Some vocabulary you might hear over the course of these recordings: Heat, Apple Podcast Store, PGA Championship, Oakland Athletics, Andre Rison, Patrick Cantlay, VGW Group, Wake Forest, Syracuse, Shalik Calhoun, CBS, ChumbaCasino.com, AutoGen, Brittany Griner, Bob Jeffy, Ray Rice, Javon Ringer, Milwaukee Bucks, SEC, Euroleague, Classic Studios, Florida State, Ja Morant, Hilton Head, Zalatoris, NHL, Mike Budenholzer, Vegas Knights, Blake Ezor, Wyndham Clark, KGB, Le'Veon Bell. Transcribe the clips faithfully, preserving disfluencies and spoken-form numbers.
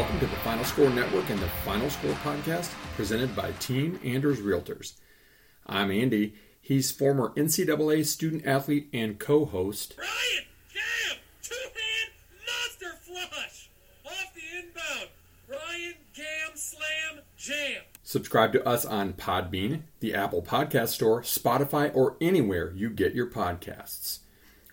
Welcome to the Final Score Network and the Final Score Podcast, presented by Team Anders Realtors. I'm Andy. He's former N C double A student athlete and co-host. Ryan, jam, two-hand, monster flush, off the inbound. Ryan, gam, slam, jam. Subscribe to us on Podbean, the Apple Podcast Store, Spotify, or anywhere you get your podcasts.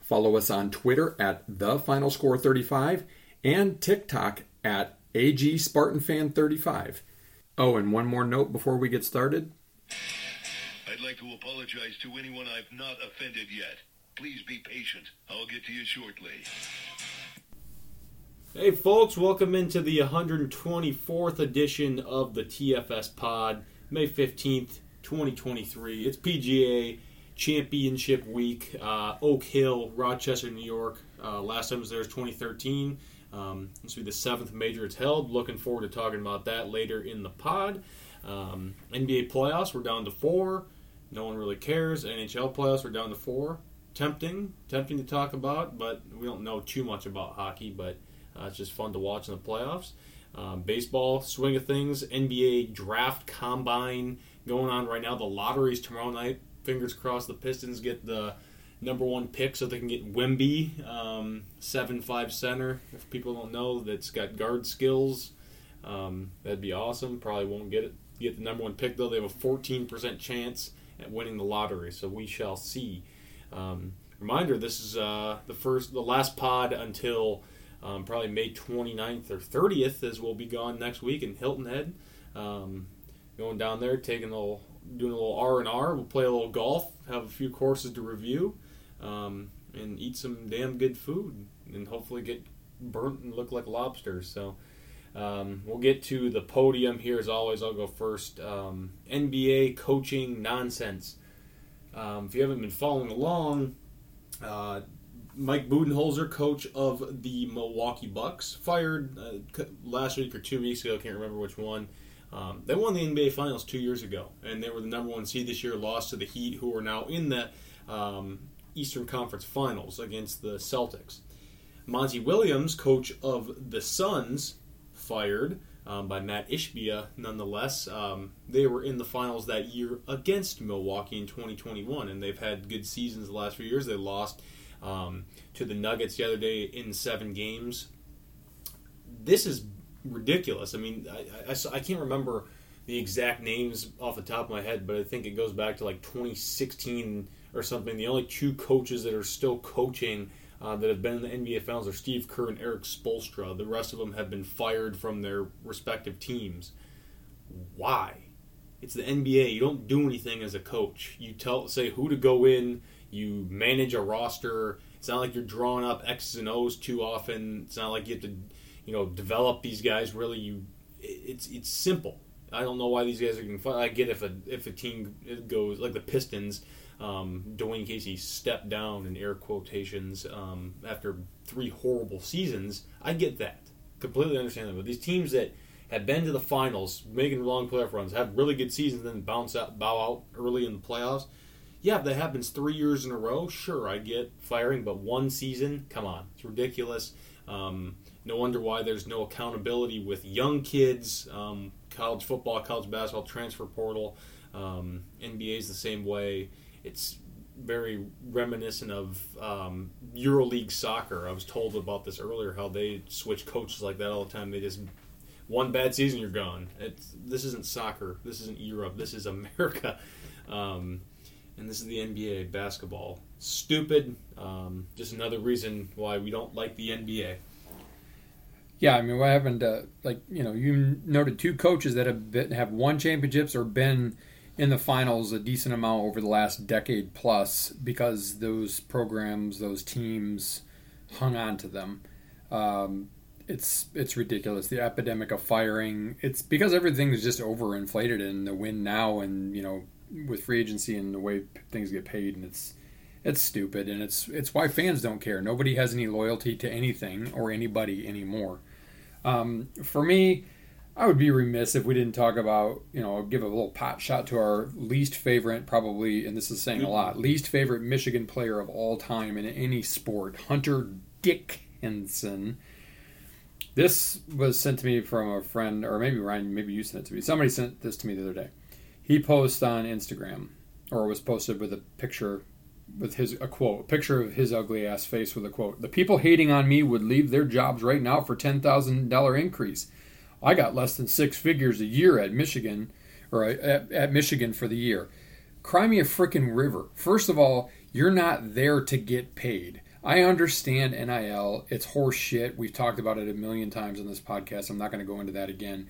Follow us on Twitter at The Final Score thirty-five and TikTok at A G. Spartan Fan thirty-five. Oh, and one more note before we get started. I'd like to apologize to anyone I've not offended yet. Please be patient. I'll get to you shortly. Hey folks, welcome into the one hundred twenty-fourth edition of the T F S Pod, May fifteenth, twenty twenty-three. It's P G A Championship Week, uh, Oak Hill, Rochester, New York. Uh, last time was there was twenty thirteen. Um, this will be the seventh major it's held. Looking forward to talking about that later in the pod. Um, N B A playoffs, we're down to four. No one really cares. N H L playoffs, we're down to four. Tempting, tempting to talk about, but we don't know too much about hockey, but uh, it's just fun to watch in the playoffs. Um, baseball, swing of things, N B A draft combine going on right now. The lottery's tomorrow night. Fingers crossed the Pistons get the number one pick so they can get Wimby, um, seven five center. If people don't know, that's got guard skills. Um, that'd be awesome. Probably won't get it. Get the number one pick, though. They have a fourteen percent chance at winning the lottery, so we shall see. Um, reminder, this is uh, the first, the last pod until um, probably May twenty-ninth or thirtieth, as we'll be gone next week in Hilton Head. Um, going down there, taking a little, doing a little R and R. We'll play a little golf, have a few courses to review, um, and eat some damn good food, and hopefully get burnt and look like lobsters, so... Um, we'll get to the podium here as always. I'll go first. Um, N B A coaching nonsense. Um, if you haven't been following along, uh, Mike Budenholzer, coach of the Milwaukee Bucks, fired uh, last week or two weeks ago. I can't remember which one. Um, they won the N B A Finals two years ago, and they were the number one seed this year, lost to the Heat, who are now in the um, Eastern Conference Finals against the Celtics. Monty Williams, coach of the Suns, fired um, by Matt Ishbia, nonetheless. Um, they were in the finals that year against Milwaukee in twenty twenty-one, and they've had good seasons the last few years. They lost um, to the Nuggets the other day in seven games. This is ridiculous. I mean, I, I, I can't remember the exact names off the top of my head, but I think it goes back to like twenty sixteen or something. The only two coaches that are still coaching Uh, that have been in the N B A Finals are Steve Kerr and Eric Spoelstra. The rest of them have been fired from their respective teams. Why? It's the N B A. You don't do anything as a coach. You tell, say who to go in. You manage a roster. It's not like you're drawing up X's and O's too often. It's not like you have to, you know, develop these guys. Really, you, it's it's simple. I don't know why these guys are getting fired. I get if a if a team goes like the Pistons. Um, Dwayne Casey stepped down in air quotations um, after three horrible seasons. I get that. Completely understand that. But these teams that have been to the finals, making long playoff runs, have really good seasons, then bounce out, bow out early in the playoffs. Yeah, if that happens three years in a row, sure, I get firing. But one season, come on. It's ridiculous. Um, no wonder why there's no accountability with young kids, um, college football, college basketball, transfer portal. Um, N B A is the same way. It's very reminiscent of um, EuroLeague soccer. I was told about this earlier, how they switch coaches like that all the time. They just, one bad season, you're gone. It's, this isn't soccer. This isn't Europe. This is America. Um, and this is the N B A basketball. Stupid. Um, just another reason why we don't like the N B A. Yeah, I mean, what happened to, like, you know, you noted two coaches that have been, have won championships or been in the finals a decent amount over the last decade plus because those programs, those teams hung on to them. Um, it's it's ridiculous, the epidemic of firing. It's because everything is just overinflated in the win now and, you know, with free agency and the way things get paid, and it's it's stupid, and it's it's why fans don't care. Nobody has any loyalty to anything or anybody anymore. Um, for me, I would be remiss if we didn't talk about, you know, give a little pot shot to our least favorite, probably, and this is saying a lot, least favorite Michigan player of all time in any sport, Hunter Dickinson. This was sent to me from a friend, or maybe Ryan, maybe you sent it to me. Somebody sent this to me the other day. He posted on Instagram, or was posted with a picture, with his a quote, a picture of his ugly ass face with a quote. "The people hating on me would leave their jobs right now for ten thousand dollars increase. I got less than six figures a year at Michigan, or at, at Michigan for the year. Cry me a freaking river. First of all, you're not there to get paid. I understand N I L. It's horse shit. We've talked about it a million times on this podcast. I'm not going to go into that again.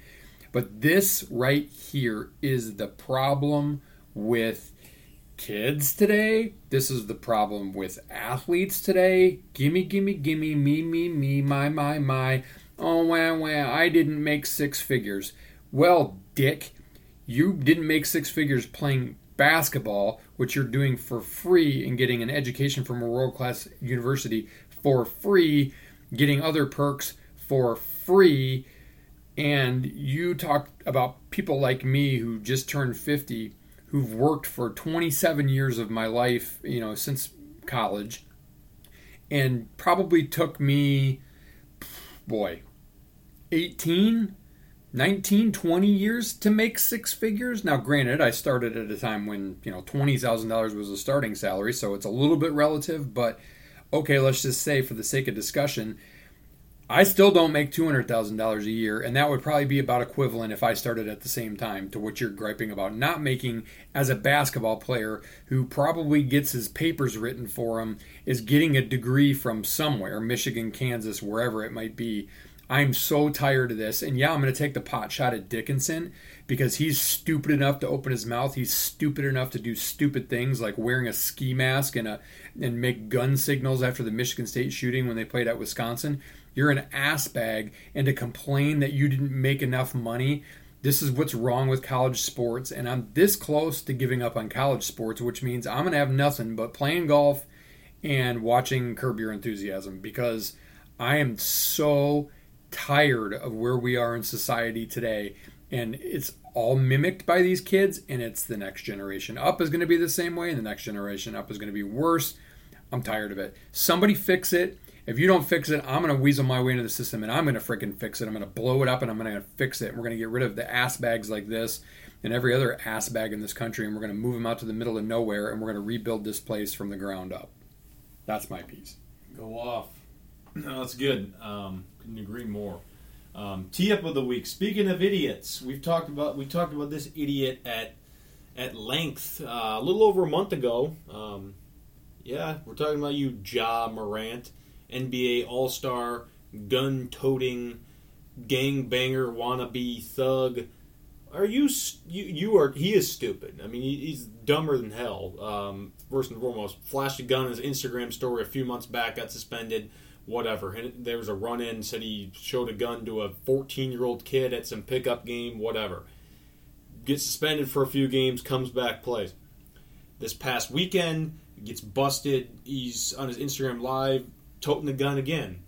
But this right here is the problem with kids today. This is the problem with athletes today. Gimme, gimme, gimme, me, me, me, my, my, my. Oh, wow, wow, I didn't make six figures. Well, dick, you didn't make six figures playing basketball, which you're doing for free and getting an education from a world-class university for free, getting other perks for free. And you talk about people like me who just turned fifty, who've worked for twenty-seven years of my life, you know, since college, and probably took me, boy, eighteen, nineteen, twenty years to make six figures. Now, granted, I started at a time when, you know, twenty thousand dollars was a starting salary, so it's a little bit relative, but okay, let's just say for the sake of discussion, I still don't make two hundred thousand dollars a year, and that would probably be about equivalent if I started at the same time to what you're griping about not making as a basketball player who probably gets his papers written for him, is getting a degree from somewhere, Michigan, Kansas, wherever it might be. I'm so tired of this, and yeah, I'm going to take the pot shot at Dickinson because he's stupid enough to open his mouth. He's stupid enough to do stupid things like wearing a ski mask and a and make gun signals after the Michigan State shooting when they played at Wisconsin. You're an ass bag, and to complain that you didn't make enough money. This is what's wrong with college sports, and I'm this close to giving up on college sports, which means I'm going to have nothing but playing golf and watching Curb Your Enthusiasm because I am so tired of where we are in society today, and it's all mimicked by these kids, and it's the next generation up is going to be the same way, and the next generation up is going to be worse. I'm tired of it. Somebody fix it. If you don't fix it, I'm going to weasel my way into the system, and I'm going to freaking fix it. I'm going to blow it up, and I'm going to fix it. We're going to get rid of the ass bags like this and every other ass bag in this country, and we're going to move them out to the middle of nowhere, and we're going to rebuild this place from the ground up. That's my piece. Go off. No, that's good. Um, couldn't agree more. Um, tee-up of the week. Speaking of idiots, we've talked about we talked about this idiot at at length uh, a little over a month ago. Um, yeah, we're talking about you, Ja Morant, N B A All-Star, gun-toting, gangbanger, wannabe thug. Are you you you are he is stupid. I mean, he's dumber than hell. Um, first and foremost, flashed a gun in his Instagram story a few months back, got suspended. Whatever. There was a run-in, said he showed a gun to a fourteen-year-old kid at some pickup game, whatever. Gets suspended for a few games, comes back, plays. This past weekend, gets busted. He's on his Instagram Live, toting the gun again.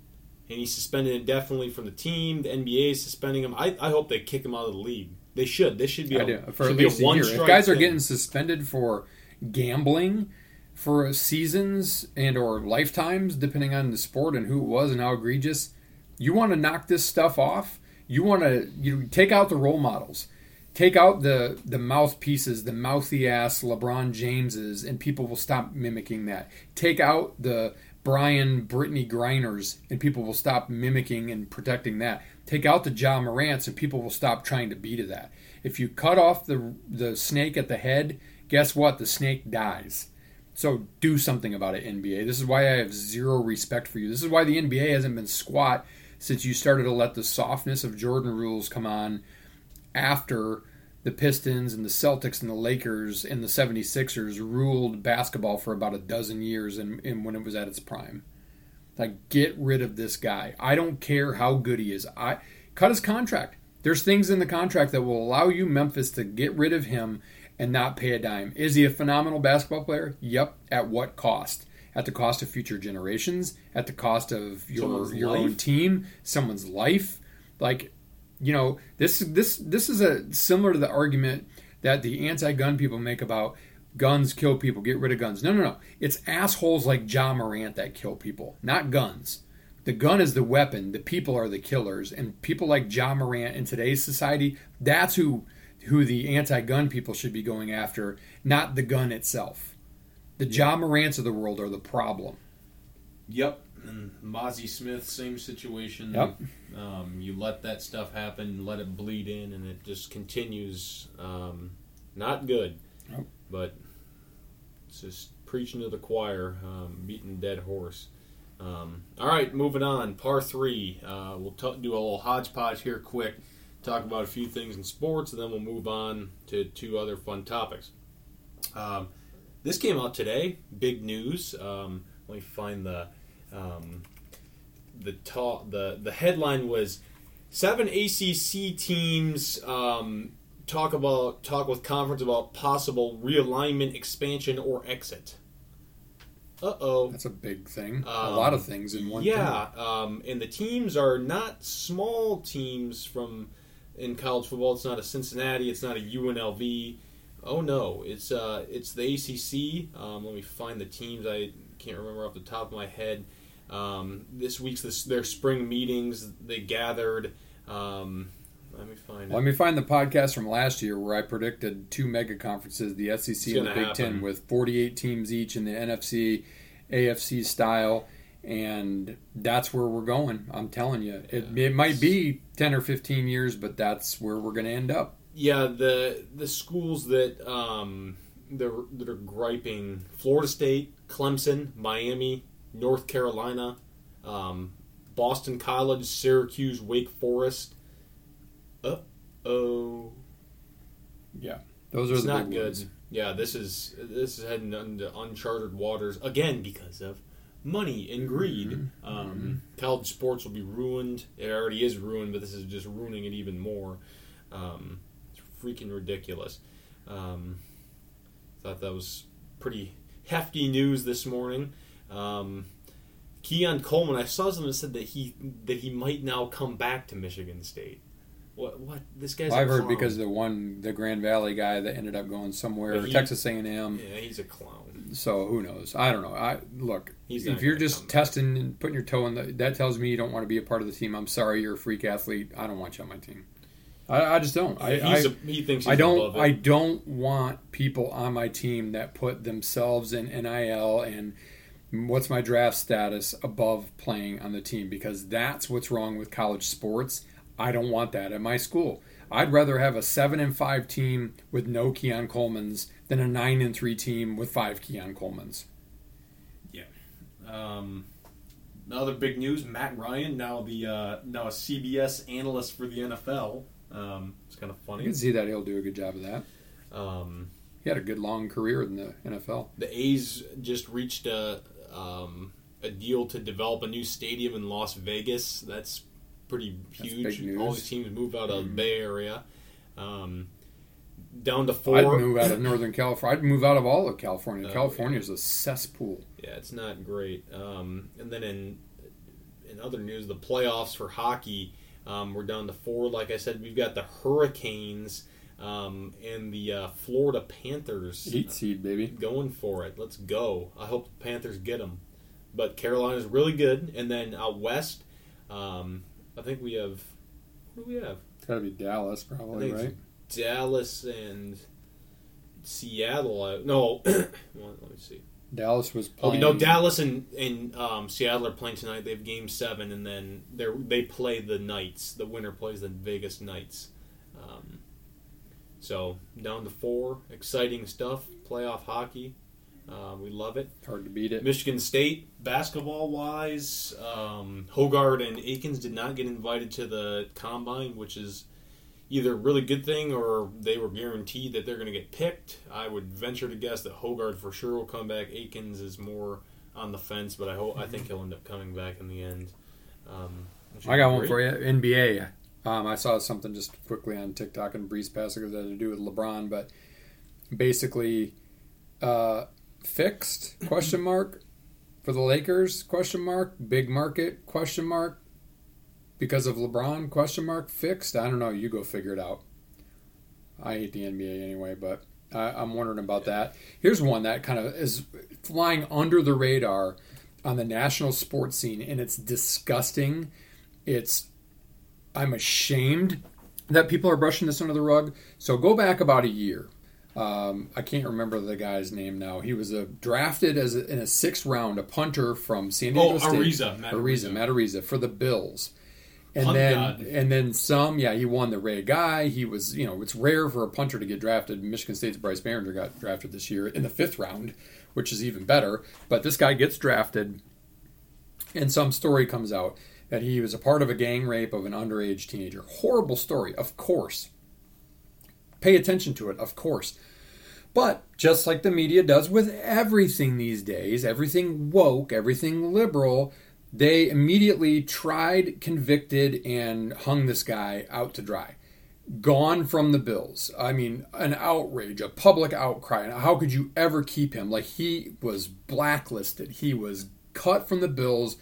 And he's suspended indefinitely from the team. The N B A is suspending him. I, I hope they kick him out of the league. They should. They should be a, for should at least be a, a one-strike thing. If guys are getting suspended for gambling for seasons and or lifetimes, depending on the sport and who it was and how egregious, you want to knock this stuff off. You want to you take out the role models. Take out the, the mouthpieces, the mouthy-ass LeBron Jameses, and people will stop mimicking that. Take out the Brian Brittany Griners, and people will stop mimicking and protecting that. Take out the Ja Morants, and people will stop trying to be to that. If you cut off the the snake at the head, guess what? The snake dies. So do something about it, N B A. This is why I have zero respect for you. This is why the N B A hasn't been squat since you started to let the softness of Jordan rules come on after the Pistons and the Celtics and the Lakers and the seventy-sixers ruled basketball for about a dozen years and, and when it was at its prime. Like, get rid of this guy. I don't care how good he is. I cut his contract. There's things in the contract that will allow you, Memphis, to get rid of him and not pay a dime. Is he a phenomenal basketball player? Yep. At what cost? At the cost of future generations? At the cost of your your own team? Someone's life? Like, you know, this this this is a similar to the argument that the anti-gun people make about guns kill people, get rid of guns. No, no, no. It's assholes like Ja Morant that kill people, not guns. The gun is the weapon. The people are the killers. And people like Ja Morant in today's society, that's who who the anti-gun people should be going after, not the gun itself. The Ja Morants of the world are the problem. Yep. And Mozzie Smith, same situation. Yep. Um, you let that stuff happen, let it bleed in, and it just continues. Um, not good, yep. But it's just preaching to the choir, um, beating a dead horse. Um, all right, moving on. Par three. Uh, we'll t- do a little hodgepodge here quick, talk about a few things in sports, and then we'll move on to two other fun topics. Um, this came out today. Big news. Um, let me find the... Um, the ta- the the headline was seven A C C teams um, talk about talk with conference about possible realignment, expansion, or exit. Uh oh, that's a big thing. Um, a lot of things in one. Yeah, thing. Um, and the teams are not small teams from in college football. It's not a Cincinnati. It's not a U N L V. Oh no, it's uh it's the A C C. Um, let me find the teams. I can't remember off the top of my head. Um, this week's this, their spring meetings. They gathered. Um, let me find. Well, let me find the podcast from last year where I predicted two mega conferences, the S E C and the Big Ten, with forty-eight teams each in the N F C, A F C style, and that's where we're going. I'm telling you, it, yeah. It might be ten or fifteen years, but that's where we're going to end up. Yeah, the the schools that um that are, that are griping: Florida State, Clemson, Miami, North Carolina, um, Boston College, Syracuse, Wake Forest. Uh-oh. Yeah, those are it's the not big good. Ones. Yeah, this is this is heading into uncharted waters again because of money and greed. Mm-hmm. Um, mm-hmm. College sports will be ruined. It already is ruined, but this is just ruining it even more. Um, it's freaking ridiculous. Um, thought that was pretty hefty news this morning. Um, Keon Coleman, I saw something that said that he that he might now come back to Michigan State. What? What? This guy's. Well, a I've clown. Heard because the one, the Grand Valley guy that ended up going somewhere, he, Texas A and M. Yeah, he's a clown. So who knows? I don't know. I look. He's if you're just testing back. And putting your toe in, the, that tells me you don't want to be a part of the team. I'm sorry, you're a freak athlete. I don't want you on my team. I, I just don't. I, he's a, he thinks he's I don't. Above it. I don't want people on my team that put themselves in N I L and what's my draft status above playing on the team, because that's what's wrong with college sports. I don't want that at my school. I'd rather have a seven and five team with no Keon Colemans than a nine and three team with five Keon Colemans. Yeah. Um, another big news: Matt Ryan now the uh, now a C B S analyst for the N F L. Um, it's kind of funny. You can see that he'll do a good job of that. Um, he had a good long career in the N F L. The A's just reached a um, a deal to develop a new stadium in Las Vegas. That's pretty huge. That's big news. All these teams move out of the mm. Bay Area. Um, down to four. I'd move out of Northern California. I'd move out of all of California. Uh, California is yeah. a cesspool. Yeah, it's not great. Um, and then in in other news, the playoffs for hockey. Um, we're down to four. Like I said, we've got the Hurricanes um, and the uh, Florida Panthers. Heat seed, baby. Going for it. Let's go. I hope the Panthers get them. But Carolina's really good. And then out west, um, I think we have... Who do we have? It's got to be Dallas, probably, right? Dallas and Seattle. I, no. Well, let me see. Dallas was playing. Oh, no, Dallas and, and um, Seattle are playing tonight. They have game seven, and then they they play the Knights. The winner plays the Vegas Knights. Um, so, down to four. Exciting stuff. Playoff hockey. Uh, we love it. Hard to beat it. Michigan State, basketball-wise, um, Hogard and Aikens did not get invited to the Combine, which is either a really good thing or they were guaranteed that they're going to get picked. I would venture to guess that Hogard for sure will come back. Aikens is more on the fence, but I hope I think he'll end up coming back in the end. Um, I got one for you. N B A. Um, I saw something just quickly on TikTok and breeze past it because it had to do with LeBron, but basically uh, fixed question mark for the Lakers question mark big market question mark. Because of LeBron, question mark, fixed? I don't know. You go figure it out. I hate the N B A anyway, but I, I'm wondering about yeah. that. Here's one that kind of is flying under the radar. on the national sports scene, and it's disgusting. It's, I'm ashamed that people are brushing this under the rug. So go back about a year. Um, I can't remember the guy's name now. He was a, drafted as a, in a sixth round, a punter from San Diego oh, State. Oh, Ariza, Matt Ariza, Matt Ariza for the Bills. And Hunt then, God. and then some. Yeah, he won the Ray Guy. He was, you know, it's rare for a punter to get drafted. Michigan State's Bryce Behringer got drafted this year in the fifth round, which is even better. But this guy gets drafted, and some story comes out that he was a part of a gang rape of an underage teenager. Horrible story, of course. Pay attention to it, of course. But just like the media does with everything these days, everything woke, everything liberal, they immediately tried, convicted, and hung this guy out to dry. Gone from the Bills. I mean, an outrage, a public outcry. How could you ever keep him? Like, he was blacklisted. He was cut from the Bills,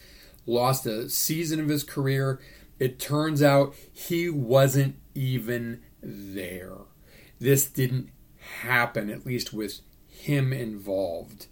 lost a season of his career. It turns out he wasn't even there. This didn't happen, at least with him involved.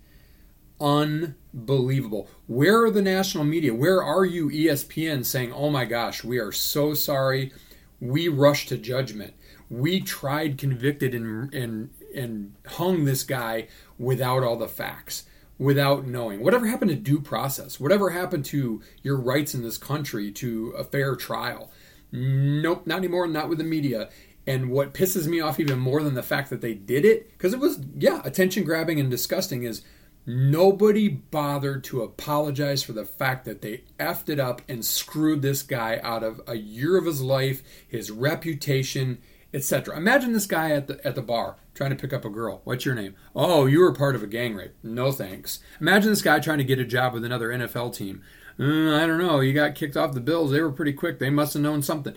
Unbelievable. Where are the national media? Where are you, E S P N, saying, oh my gosh, we are so sorry. We rushed to judgment. We tried, convicted, and and and hung this guy without all the facts, without knowing. Whatever happened to due process? Whatever happened to your rights in this country to a fair trial? Nope, not anymore, not with the media. And what pisses me off even more than the fact that they did it, because it was, yeah, attention-grabbing and disgusting, is nobody bothered to apologize for the fact that they effed it up and screwed this guy out of a year of his life, his reputation, et cetera. Imagine this guy at the at the bar trying to pick up a girl. What's your name? Oh, you were part of a gang rape. No thanks. Imagine this guy trying to get a job with another N F L team. Mm, I don't know. You got kicked off the Bills. They were pretty quick. They must have known something.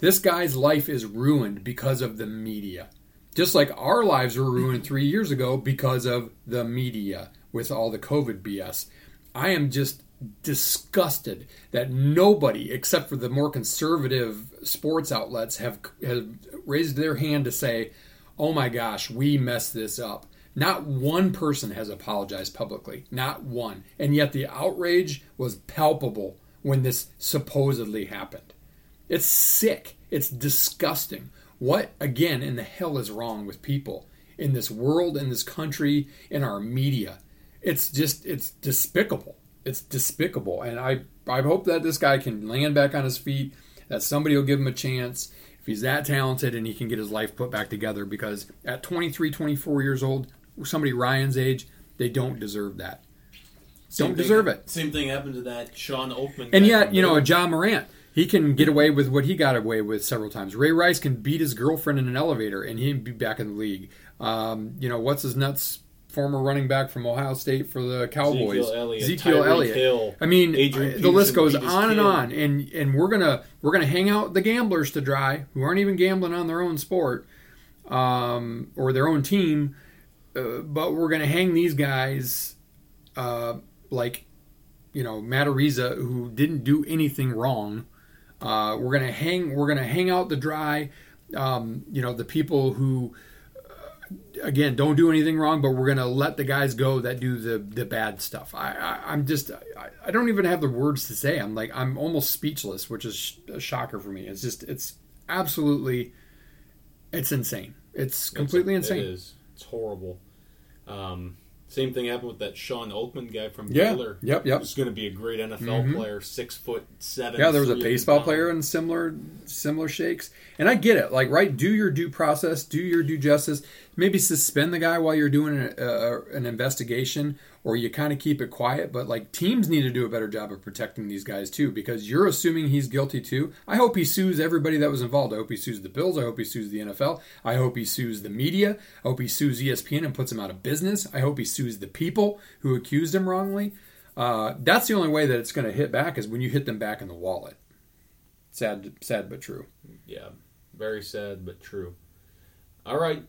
This guy's life is ruined because of the media. Just like our lives were ruined three years ago because of the media with all the COVID B S. I am just disgusted that nobody, except for the more conservative sports outlets, have, have raised their hand to say, oh my gosh, we messed this up. Not one person has apologized publicly. Not one. And yet the outrage was palpable when this supposedly happened. It's sick. It's disgusting. What, again, in the hell is wrong with people in this world, in this country, in our media? It's just, it's despicable. It's despicable. And I, I hope that this guy can land back on his feet, that somebody will give him a chance if he's that talented and he can get his life put back together. Because at twenty-three, twenty-four years old, somebody Ryan's age, they don't deserve that. Same don't thing, deserve it. Same thing happened to that Sean Oakman. And yet, you know, a Ja Morant. He can get away with what he got away with several times. Ray Rice can beat his girlfriend in an elevator, and he'd be back in the league. Um, you know, what's his nuts? Former running back from Ohio State for the Cowboys, Ezekiel Elliott. Ezekiel Elliott. Hill, I mean, Adrian the list goes on and on. And and we're gonna we're gonna hang out the gamblers to dry, who aren't even gambling on their own sport um, or their own team, uh, but we're gonna hang these guys uh, like you know Matt Ariza, who didn't do anything wrong. Uh, we're gonna hang. We're gonna hang out the dry. Um, you know the people who, uh, again, don't do anything wrong, but we're gonna let the guys go that do the the bad stuff. I, I I'm just I, I don't even have the words to say. I'm like I'm almost speechless, which is sh- a shocker for me. It's just it's absolutely, it's insane. It's completely it's, insane. It is. It's horrible. Um, same thing happened with that Sean Oakman guy from yeah. Baylor. Yep, yep. Who's going to be a great N F L mm-hmm. player, six foot seven. Yeah, there was a baseball player in similar similar shakes. And I get it. Like, right, do your due process, do your due justice. Maybe suspend the guy while you're doing an, uh, an investigation, or you kind of keep it quiet. But, like, teams need to do a better job of protecting these guys, too, because you're assuming he's guilty, too. I hope he sues everybody that was involved. I hope he sues the Bills. I hope he sues the N F L. I hope he sues the media. I hope he sues E S P N and puts them out of business. I hope he sues the people who accused him wrongly. Uh, that's the only way that it's going to hit back, is when you hit them back in the wallet. Sad, sad but true. Yeah, very sad but true. All right.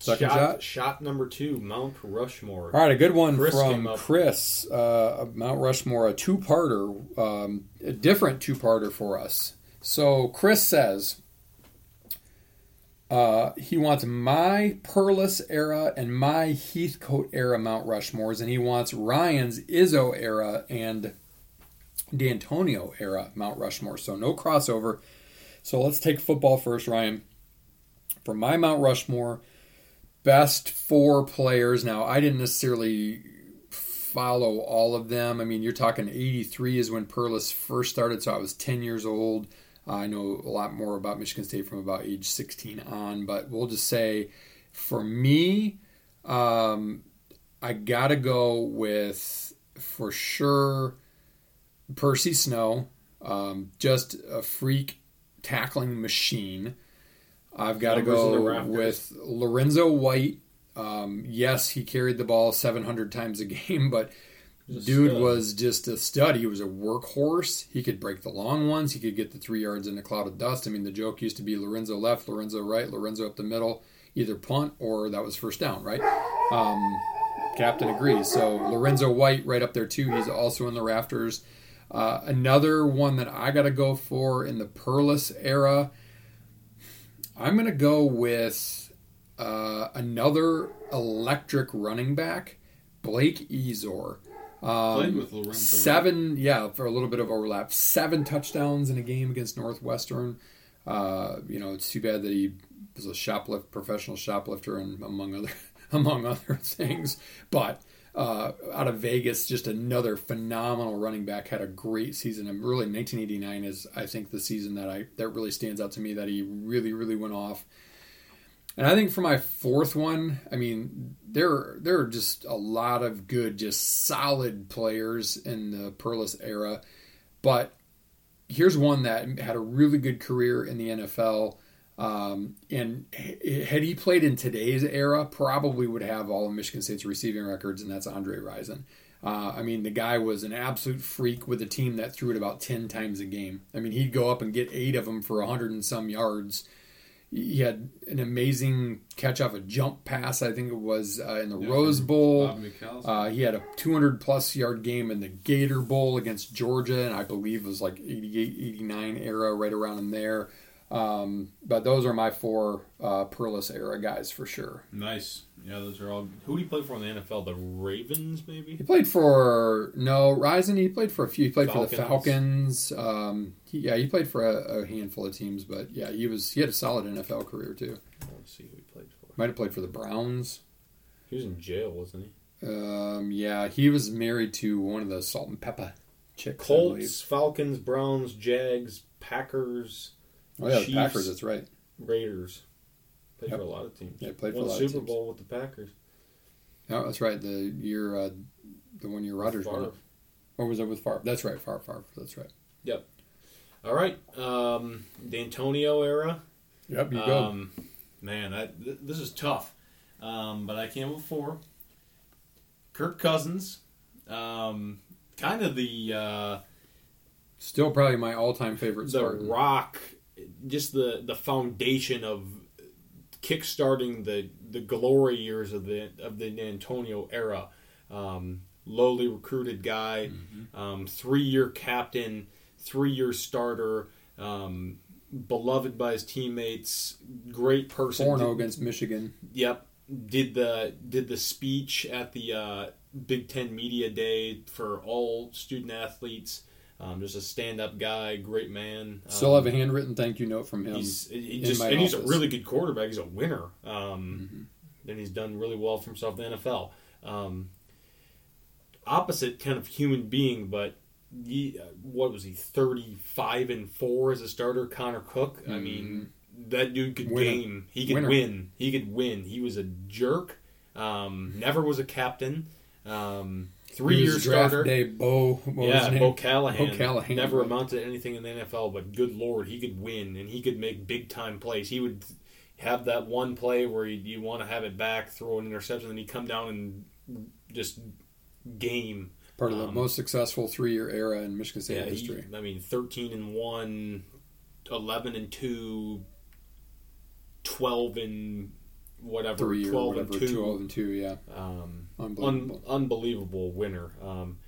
Second shot, shot. Shot number two, Mount Rushmore. All right, a good one Chris from Chris. Uh, Mount Rushmore, a two-parter, um, a different two-parter for us. So Chris says, Uh, he wants my Perlis era and my Heathcote era Mount Rushmores, and he wants Ryan's Izzo era and D'Antonio era Mount Rushmore. So no crossover. So let's take football first, Ryan. For my Mount Rushmore, best four players. Now, I didn't necessarily follow all of them. I mean, you're talking eighty-three is when Perlis first started, so I was ten years old. I know a lot more about Michigan State from about age sixteen on, but we'll just say for me, um, I got to go with, for sure, Percy Snow, um, just a freak tackling machine. I've got to go with Lorenzo White. Um, yes, he carried the ball seven hundred times a game, but dude was just a stud. He was a workhorse. He could break the long ones. He could get the three yards in a cloud of dust. I mean, the joke used to be Lorenzo left, Lorenzo right, Lorenzo up the middle, either punt or that was first down, right? Um, Captain agrees. So Lorenzo White right up there too. He's also in the rafters. Uh, another one that I got to go for in the Perlis era, I'm going to go with uh, another electric running back, Blake Ezor. Um, Played with Lorenzo. Seven, yeah, for a little bit of overlap. Seven touchdowns in a game against Northwestern. Uh, you know, it's too bad that he was a shoplift, professional shoplifter, and among other among other things. But uh, out of Vegas, just another phenomenal running back. Had a great season. And really, nineteen eighty-nine is, I think, the season that I that really stands out to me that he really, really went off. And I think for my fourth one, I mean, there there are just a lot of good, just solid players in the Perlis era. But here's one that had a really good career in the N F L. Um, and had he played in today's era, probably would have all of Michigan State's receiving records, and that's Andre Rison. Uh, I mean, the guy was an absolute freak with a team that threw it about ten times a game. I mean, he'd go up and get eight of them for one hundred and some yards. He had an amazing catch off a jump pass, I think it was, uh, in the yeah, Rose Bowl. Uh, he had a two hundred plus yard game in the Gator Bowl against Georgia, and I believe it was like eighty-eight, eighty-nine era, right around in there. Um, but those are my four uh, Perlis era guys for sure. Nice. Yeah, those are all good. Who did he play for in the N F L? The Ravens, maybe? He played for, no, Rison, he played for a few. He played Falcons. for the Falcons. Um, he, yeah, he played for a, a handful of teams, but yeah, he was he had a solid N F L career too. Let's see who he played for. Might have played for the Browns. He was in jail, wasn't he? Um, yeah, he was married to one of the Salt and Pepper chicks. Colts, Falcons, Browns, Jags, Packers. Oh yeah, Chiefs, the Packers, that's right. Raiders. Played yep. for a lot of teams. Yeah, played for Won a lot Super of teams. Super Bowl with the Packers. No, that's right. The year, uh, the one year Rodgers won it. Or was it with Favre? That's right, Favre, Favre. That's right. Yep. All right. Um, D'Antonio era. Yep, you go. Um, man, I, th- this is tough. Um, but I came up with four. Kirk Cousins. Um, kind of the... Uh, Still probably my all-time favorite Spartan. The Rock... Just the, the foundation of kickstarting the, the glory years of the of the D'Antonio era, um, lowly recruited guy, mm-hmm. um, three year captain, three year starter, um, beloved by his teammates, great person. four and oh against Michigan. Yep, did the did the speech at the uh, Big Ten Media Day for all student athletes. Um, just a stand-up guy, great man. Um, Still have a handwritten thank you note from him. He's, he just, and office. He's a really good quarterback. He's a winner. Um, mm-hmm. And he's done really well for himself in the N F L. Um, opposite kind of human being, but he, what was he, thirty-five and four as a starter? Connor Cook. Mm-hmm. I mean, that dude could winner. game. He could winner. win. He could win. He was a jerk. Um, mm-hmm. Never was a captain. Um, Three-year starter. Day, Bo, Bo yeah, Bo Callahan. Bo Callahan. Never amounted to anything in the N F L, but good Lord, he could win, and he could make big-time plays. He would have that one play where you, you want to have it back, throw an interception, and then he'd come down and just game. Part of um, the most successful three-year era in Michigan State yeah, history. He, I mean, thirteen and one, eleven and two, twelve and... Whatever, Three twelve whatever, and two, twelve and two, yeah, um, unbelievable, un- unbelievable winner. Um,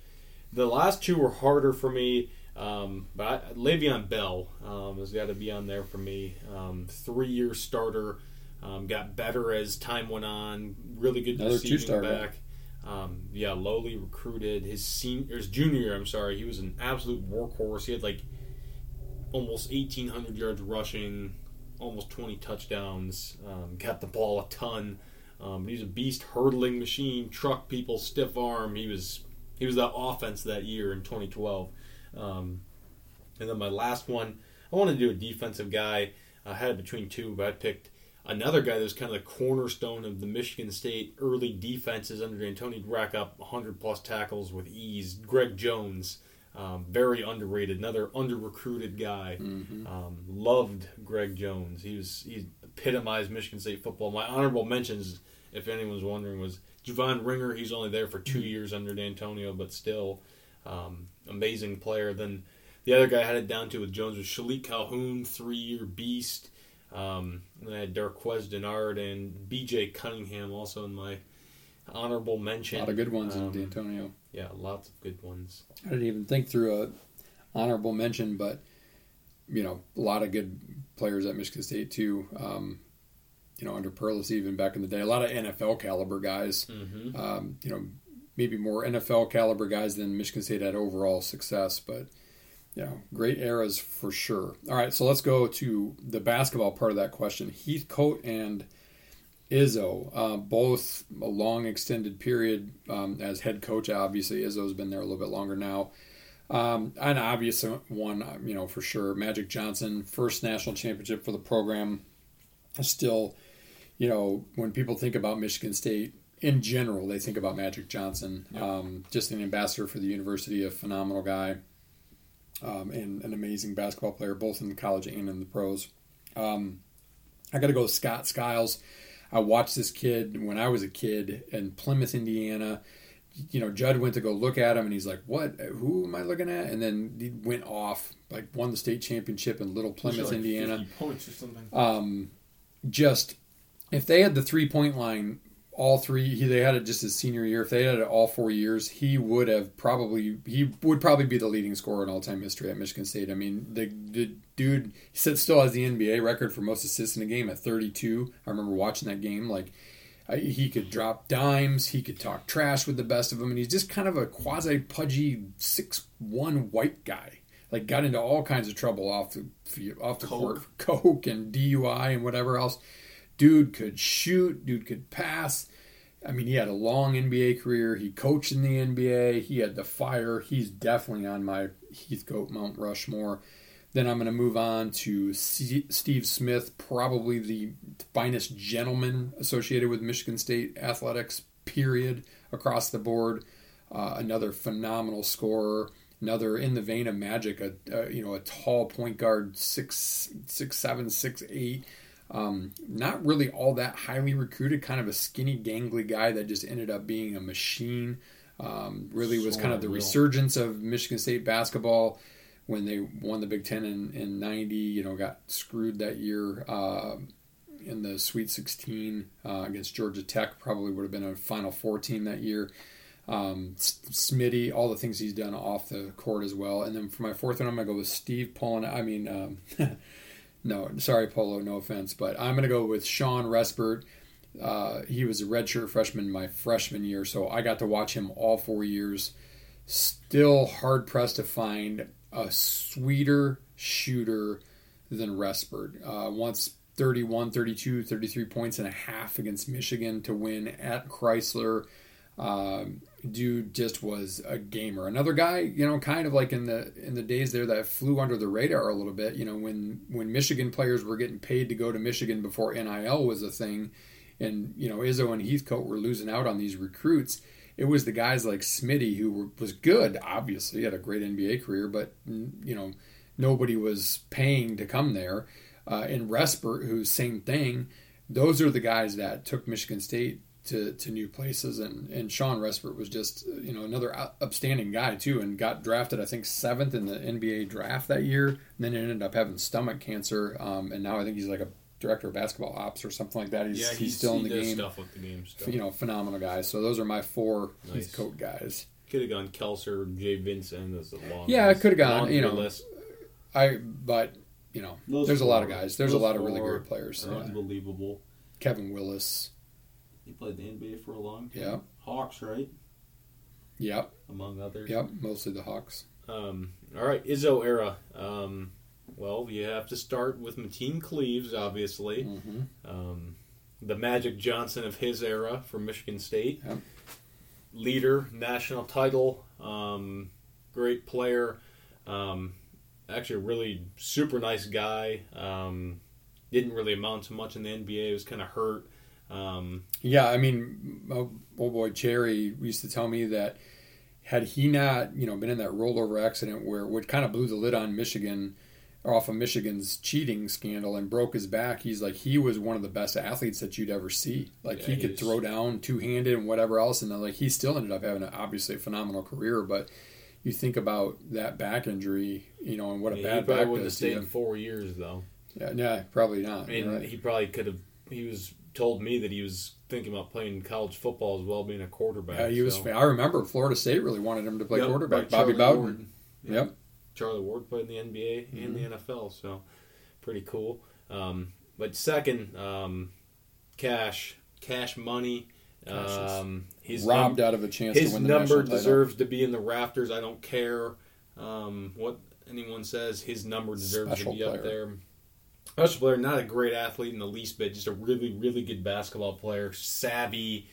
the last two were harder for me, um, but I, Le'Veon Bell um, has got to be on there for me. Um, three-year starter, Um, got better as time went on. Really good Another receiving back. Um, yeah, lowly recruited. His senior, his junior, I'm sorry, he was an absolute workhorse. He had like almost eighteen hundred yards rushing, almost twenty touchdowns. Um, got the ball a ton. Um, he's a beast, hurdling machine, truck people, stiff arm. He was he was that offense that year in twenty twelve. Um, and then my last one, I wanted to do a defensive guy. I had it between two, but I picked another guy that was kind of the cornerstone of the Michigan State early defenses under D'Antoni to rack up one hundred plus tackles with ease. Greg Jones, um, very underrated, another under-recruited guy. Mm-hmm. Um, loved Greg Jones. He was he epitomized Michigan State football. My honorable mentions, if anyone's wondering, was Javon Ringer. He's only there for two years under D'Antonio, but still um, amazing player. Then the other guy I had it down to with Jones was Shalik Calhoun, three-year beast. Um, and I had Darquez Denard and B J Cunningham also in my honorable mention. A lot of good ones um, in D'Antonio. Yeah, lots of good ones. I didn't even think through a honorable mention, but, you know, a lot of good players at Michigan State too. Um, you know, under Perlis even back in the day. A lot of N F L caliber guys. Mm-hmm. Um, you know, maybe more N F L caliber guys than Michigan State had overall success, but... Yeah, great eras for sure. All right, so let's go to the basketball part of that question. Heathcote and Izzo, uh, both a long extended period um, as head coach. Obviously, Izzo's been there a little bit longer now. Um, an obvious one, you know, for sure. Magic Johnson, first national championship for the program. Still, you know, when people think about Michigan State in general, they think about Magic Johnson. Yep. Um, just an ambassador for the university, a phenomenal guy. Um, and an amazing basketball player, both in college and in the pros. Um, I got to go with Scott Skiles. I watched this kid when I was a kid in Plymouth, Indiana. You know, Judd went to go look at him, and he's like, what? Who am I looking at? And then he went off, like won the state championship in Little Plymouth, like Indiana. fifty points or something. Um, just, if they had the three-point line all three, he, they had it just his senior year. If they had it all four years, he would have probably, he would probably be the leading scorer in all-time history at Michigan State. I mean, the, the dude, he said still has the N B A record for most assists in a game at thirty-two. I remember watching that game. Like, I, he could drop dimes. He could talk trash with the best of them. And he's just kind of a quasi-pudgy six one white guy. Like, got into all kinds of trouble off the, off the court. Coke and D U I and whatever else. Dude could shoot. Dude could pass. I mean, he had a long N B A career. He coached in the N B A. He had the fire. He's definitely on my Heathcote Mount Rushmore. Then I'm going to move on to C- Steve Smith, probably the finest gentleman associated with Michigan State athletics, period, across the board. Uh, another phenomenal scorer. Another in the vein of Magic, a, a you know a tall point guard, six six seven, six eight. Um, not really all that highly recruited, kind of a skinny, gangly guy that just ended up being a machine. Um, really was so kind of the real resurgence of Michigan State basketball when they won the Big Ten in, in ninety, you know, got screwed that year uh, in the Sweet sixteen uh, against Georgia Tech. Probably would have been a Final Four team that year. Um, Smitty, all the things he's done off the court as well. And then for my fourth one, I'm going to go with Steve Pollen. I mean... Um, No, sorry, Polo, no offense, but I'm going to go with Sean Respert. Uh, he was a redshirt freshman my freshman year, so I got to watch him all four years. Still hard-pressed to find a sweeter shooter than Respert. Uh, once thirty-one, thirty-two, thirty-three points and a half against Michigan to win at Chrysler. Um, dude just was a gamer. Another guy, you know, kind of like in the in the days there that flew under the radar a little bit. You know, when when Michigan players were getting paid to go to Michigan before N I L was a thing, and you know Izzo and Heathcote were losing out on these recruits. It was the guys like Smitty who were, was good, obviously had a great N B A career, but you know nobody was paying to come there. Uh, and Respert, who same thing. Those are the guys that took Michigan State to to new places, and, and Sean Respert was just, you know, another upstanding guy too, and got drafted, I think, seventh in the N B A draft that year, and then ended up having stomach cancer, um, and now I think he's like a director of basketball ops or something like that. He's, yeah, he's, he's still in the game. Stuff with the game stuff. You know, phenomenal guy. So those are my four nice. Heathcote guys. Could have gone Kelser, Jay Vincent as the long. Yeah, I could have gone, you know, list. I but, you know, those there's four, a lot of guys. There's a lot of really great players. Unbelievable. Yeah. Kevin Willis. He played in the N B A for a long time. Yeah. Hawks, right? Yep. Among others. Yep, mostly the Hawks. Um, all right, Izzo era. Um, well, you have to start with Mateen Cleaves, obviously. Mm-hmm. Um, the Magic Johnson of his era from Michigan State. Yep. Leader, national title, um, great player. Um, actually, a really super nice guy. Um, didn't really amount to much in the N B A. He was kind of hurt. Um, yeah, I mean, old boy Cherry used to tell me that had he not, you know, been in that rollover accident where what kind of blew the lid on Michigan, off of Michigan's cheating scandal and broke his back, he's like, he was one of the best athletes that you'd ever see. Like, yeah, he could he's... throw down two-handed and whatever else, and then, like, he still ended up having, a, obviously, a phenomenal career, but you think about that back injury, you know, and what yeah, a bad back does. He probably wouldn't have stayed in four years, though. Yeah, nah, probably not. I mean, right. He probably could have, he was... told me that he was thinking about playing college football as well, being a quarterback. Yeah, he was. So. I remember Florida State really wanted him to play yep, quarterback. Right, Bobby Bowden. Ward. Yep. Charlie Ward played in the N B A mm-hmm. and the N F L, so pretty cool. Um, but second, um, cash, cash money. Um, he's robbed num- out of a chance to win the national title. His number deserves to be in the rafters. I don't care um, what anyone says. His number deserves Special to be player. Up there. Special player, not a great athlete in the least bit, just a really, really good basketball player, savvy,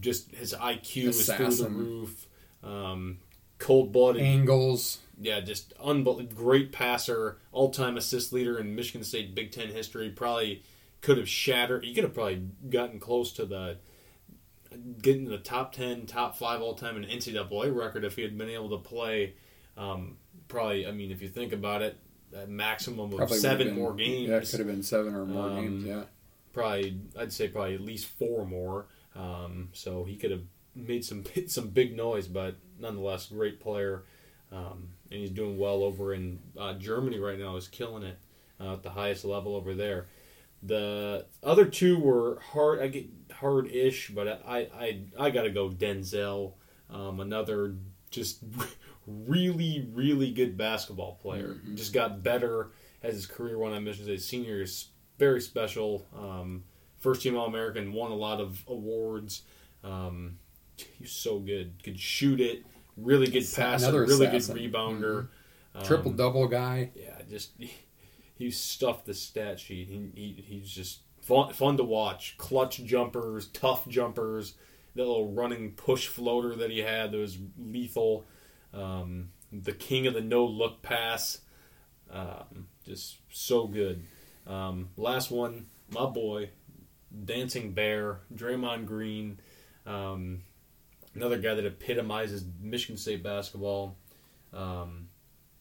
just his I Q Assassin. Was through the roof, um, cold-blooded. Angles. Yeah, just unbelievable, great passer, all-time assist leader in Michigan State Big Ten history, probably could have shattered. He could have probably gotten close to the, getting the top ten, top five all-time in N C double A record if he had been able to play. Um, probably, I mean, if you think about it, a maximum of probably seven been, more games. Yeah, it could have been seven or more um, games, yeah. Probably, I'd say probably at least four more. Um, so he could have made some some big noise, but nonetheless, great player. Um, and he's doing well over in uh, Germany right now. He's killing it uh, at the highest level over there. The other two were hard. I get hard-ish, but I I, I got to go Denzel. Um, another just... really, really good basketball player. Mm-hmm. Just got better as his career went on Michigan State. Senior is very special. Um, first team All-American, won a lot of awards. Um, he's so good. Could shoot it. Really good passer. Another really assassin. Good rebounder. Mm-hmm. Um, Triple-double guy. Yeah, just he, he stuffed the stat sheet. He, he He's just fun, fun to watch. Clutch jumpers, tough jumpers. That little running push floater that he had that was lethal. Um, the king of the no-look pass. Um, just so good. Um, last one, my boy, Dancing Bear, Draymond Green. Um, another guy that epitomizes Michigan State basketball. Um,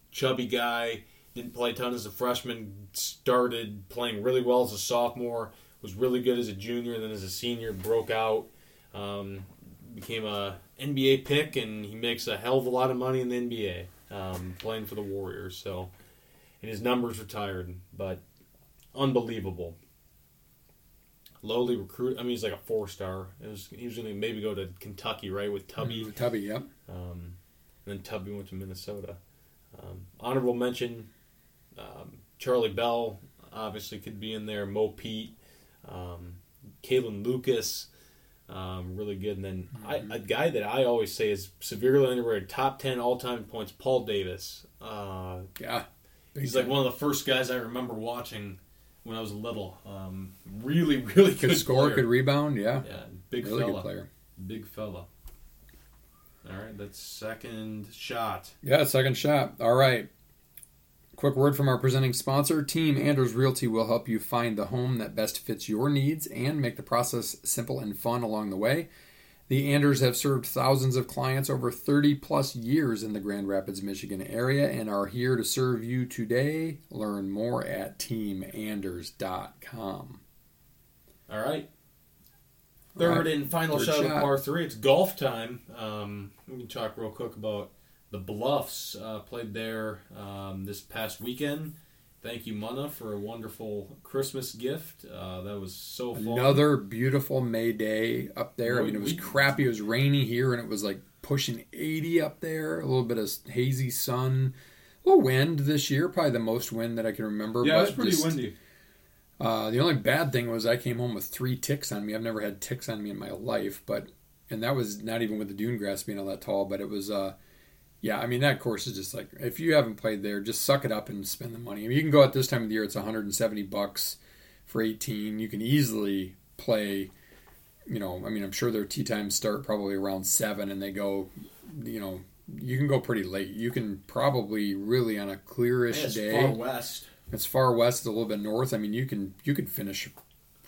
chubby guy, didn't play a ton as a freshman, started playing really well as a sophomore, was really good as a junior, and then as a senior, broke out. Um, became a N B A pick, and he makes a hell of a lot of money in the N B A um, playing for the Warriors. So, and his number's retired, but unbelievable. Lowly recruit. I mean, he's like a four-star. It was, he was going to maybe go to Kentucky, right, with Tubby. Mm, Tubby, yep. Um, and then Tubby went to Minnesota. Um, honorable mention, um, Charlie Bell obviously could be in there. Mo Pete, um, Kalen Lucas. Um, really good. And then I, a guy that I always say is severely underrated, top ten all-time points, Paul Davis. Uh, yeah. He's like one of the first guys I remember watching when I was little. Um, really, really good Could score, player. Could rebound, yeah. Yeah, big really fella. Good player. Big fella. All right, that's second shot. Yeah, second shot. All right. Quick word from our presenting sponsor. Team Anders Realty will help you find the home that best fits your needs and make the process simple and fun along the way. The Anders have served thousands of clients over thirty plus years in the Grand Rapids, Michigan area and are here to serve you today. Learn more at team anders dot com. All right. Third and final shot of par three. It's golf time. Um, we can talk real quick about The Bluffs uh, played there um, this past weekend. Thank you, Munna, for a wonderful Christmas gift. Uh, that was so fun. Another beautiful May day up there. I mean, it was crappy. It was rainy here, and it was like pushing eighty up there. A little bit of hazy sun. A little wind this year. Probably the most wind that I can remember. Yeah, but it was pretty just, windy. Uh, the only bad thing was I came home with three ticks on me. I've never had ticks on me in my life, but and that was not even with the dune grass being all that tall, but it was, uh, yeah, I mean, that course is just like, if you haven't played there, just suck it up and spend the money. I mean, you can go at this time of the year, it's one hundred seventy bucks for eighteen. You can easily play, you know, I mean, I'm sure their tee times start probably around seven and they go, you know, you can go pretty late. You can probably really on a clearish it's day. It's far west. It's far west, a little bit north. I mean, you can you could finish